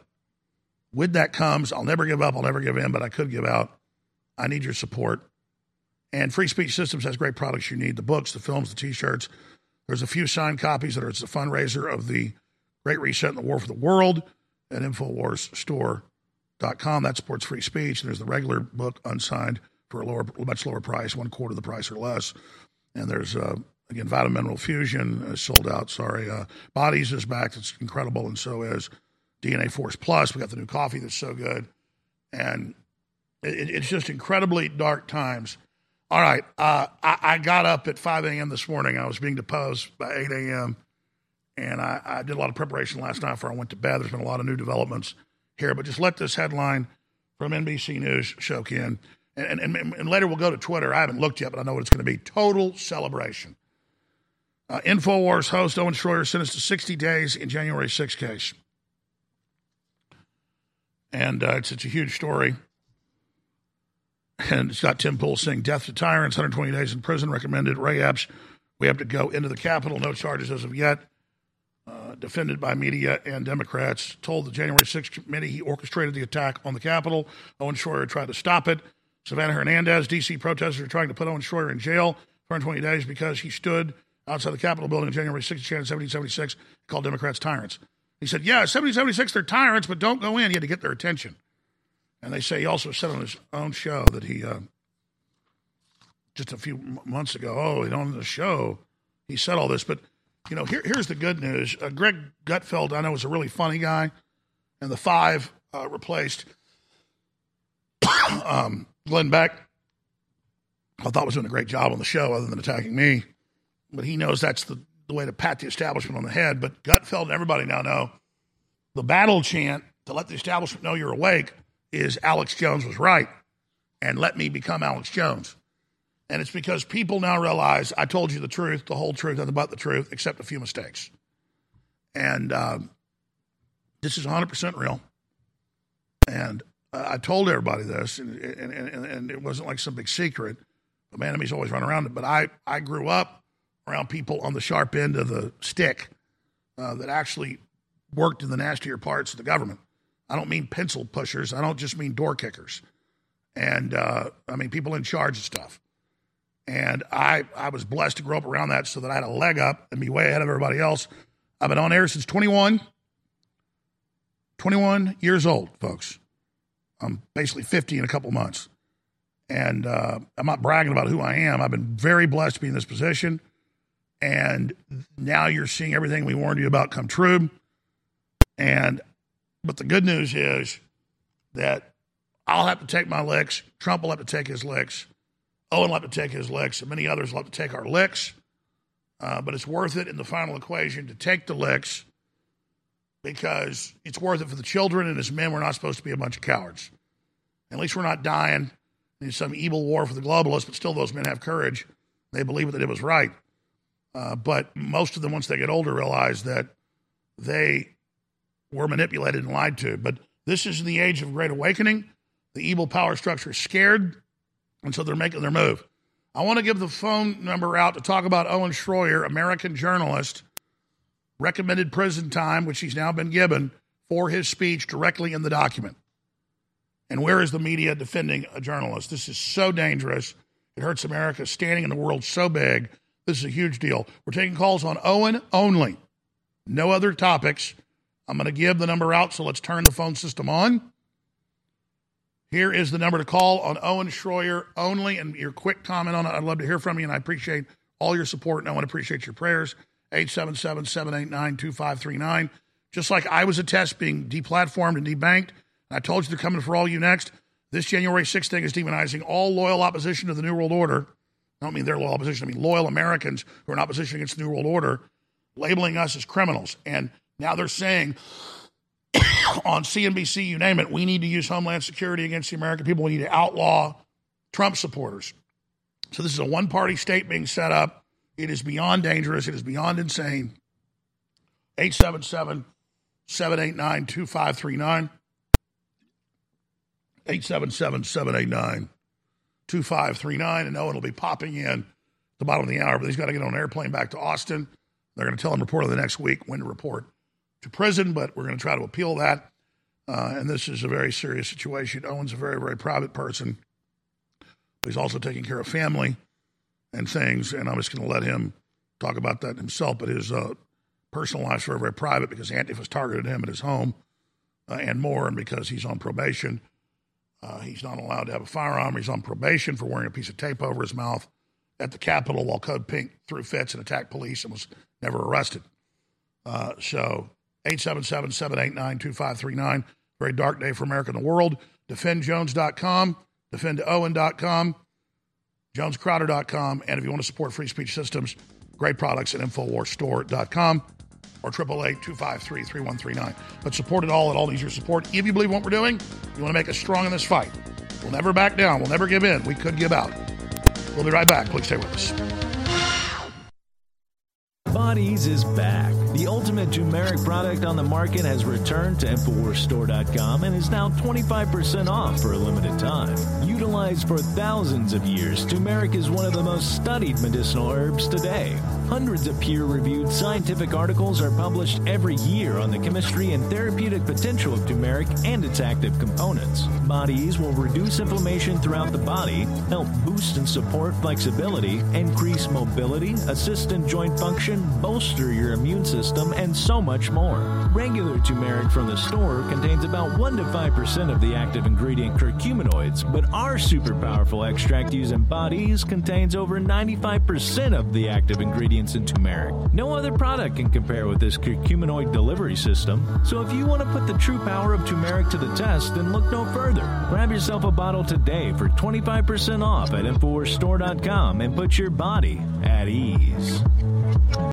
with that comes, I'll never give up, I'll never give in, but I could give out. I need your support. And Free Speech Systems has great products you need, the books, the films, the T-shirts. There's a few signed copies that are, it's a fundraiser of the Great Reset and the War for the World at InfoWars Store dot com. That supports free speech. And there's the regular book, Unsigned, for a lower, much lower price, one quarter of the price or less. And there's, uh, again, Vitamin Mineral Fusion is sold out, sorry. Uh, Body's is back. It's incredible, and so is D N A Force Plus. We got the new coffee that's so good. And it, it's just incredibly dark times. All right, uh, I, I got up at five a.m. this morning. I was being deposed by eight a.m., and I, I did a lot of preparation last night before I went to bed. There's been a lot of new developments here, but just let this headline from N B C News soak in. And, and, and later we'll go to Twitter. I haven't looked yet, but I know what it's going to be. Total celebration. Uh, InfoWars host Owen Shroyer sentenced to sixty days in January sixth case. And uh, it's, it's a huge story. And it's got Tim Pool saying death to tyrants, one hundred twenty days in prison, recommended. Ray Epps, we have to go into the Capitol. No charges as of yet. Uh, defended by media and Democrats. Told the January sixth committee he orchestrated the attack on the Capitol. Owen Shroyer tried to stop it. Savannah Hernandez, D C protesters are trying to put Owen Shroyer in jail for one hundred twenty days because he stood outside the Capitol building on January sixth, chanted seventeen seventy-six, called Democrats tyrants. He said, yeah, seventeen seventy-six, they're tyrants, but don't go in. He had to get their attention. And they say he also said on his own show that he, uh, just a few m- months ago, oh, he's on the show, he said all this. But, you know, here, here's the good news. Uh, Greg Gutfeld, I know, is a really funny guy. And the five uh, replaced... um, Glenn Beck, I thought was doing a great job on the show other than attacking me, but he knows that's the, the way to pat the establishment on the head. But Gutfeld and everybody now know the battle chant to let the establishment know you're awake is Alex Jones was right, and let me become Alex Jones. And it's because people now realize I told you the truth, the whole truth, nothing but the truth, except a few mistakes. And um, this is one hundred percent real. And Uh, I told everybody this, and, and, and, and it wasn't like some big secret. But my enemies always run around it. But I, I grew up around people on the sharp end of the stick uh, that actually worked in the nastier parts of the government. I don't mean pencil pushers. I don't just mean door kickers. And, uh, I mean, people in charge of stuff. And I, I was blessed to grow up around that so that I had a leg up and be way ahead of everybody else. I've been on air since twenty-one, twenty-one years old, folks. I'm basically fifty in a couple months. And uh, I'm not bragging about who I am. I've been very blessed to be in this position. And now you're seeing everything we warned you about come true. And but the good news is that I'll have to take my licks. Trump will have to take his licks. Owen will have to take his licks. And many others will have to take our licks. Uh, but it's worth it in the final equation to take the licks, because it's worth it for the children, and as men, we're not supposed to be a bunch of cowards. At least we're not dying in some evil war for the globalists, but still those men have courage. They believe what they did was right. Uh, but most of them, once they get older, realize that they were manipulated and lied to. But this is the age of great awakening. The evil power structure is scared, and so they're making their move. I want to give the phone number out to talk about Owen Shroyer, American journalist, recommended prison time, which he's now been given, for his speech directly in the document. And where is the media defending a journalist? This is so dangerous. It hurts America standing in the world so big. This is a huge deal. We're taking calls on Owen only. No other topics. I'm going to give the number out, so let's turn the phone system on. Here is the number to call on Owen Shroyer only, and your quick comment on it. I'd love to hear from you, and I appreciate all your support, and I want to appreciate your prayers. eight seven seven, seven eight nine, two five three nine. Just like I was a test being deplatformed and debanked, and I told you they're coming for all you next, this January sixth thing is demonizing all loyal opposition to the New World Order. I don't mean their loyal opposition. I mean loyal Americans who are in opposition against the New World Order, labeling us as criminals. And now they're saying on C N B C, you name it, we need to use Homeland Security against the American people. We need to outlaw Trump supporters. So this is a one-party state being set up. It is beyond dangerous. It is beyond insane. eight seven seven, seven eight nine, two five three nine. eight seven seven, seven eight nine, two five three nine. And Owen will be popping in at the bottom of the hour, but he's got to get on an airplane back to Austin. They're going to tell him, reporter, the next week when to report to prison, but we're going to try to appeal that. Uh, and this is a very serious situation. Owen's a very, very private person. He's also taking care of family and things, and I'm just going to let him talk about that himself. But his uh, personal life's very, very private because Antifa's targeted him at his home uh, and more, and because he's on probation. Uh, he's not allowed to have a firearm. He's on probation for wearing a piece of tape over his mouth at the Capitol while Code Pink threw fits and attacked police and was never arrested. Uh, so eight seven seven, seven eight nine, two five three nine. Very dark day for America and the world. defend jones dot com, defend owen dot com, jones crowder dot com. And if you want to support Free Speech Systems, great products at info wars store dot com or eight eight eight, two five three, three one three nine. But support it all. It all needs your support. If you believe what we're doing, you want to make us strong in this fight. We'll never back down. We'll never give in. We could give out. We'll be right back. Please stay with us. Body's is back. The ultimate turmeric product on the market has returned to info wars store dot com and is now twenty-five percent off for a limited time. Utilized for thousands of years, turmeric is one of the most studied medicinal herbs today. Hundreds of peer-reviewed scientific articles are published every year on the chemistry and therapeutic potential of turmeric and its active components. Body's will reduce inflammation throughout the body, help boost and support flexibility, increase mobility, assist in joint function, bolster your immune system, and so much more. Regular turmeric from the store contains about one to five percent of the active ingredient curcuminoids, but our super powerful extract used in Body's contains over ninety-five percent of the active ingredient in turmeric. No other product can compare with this curcuminoid delivery system. So if you want to put the true power of turmeric to the test, then look no further. Grab yourself a bottle today for twenty-five percent off at info wars store dot com and put your body at ease.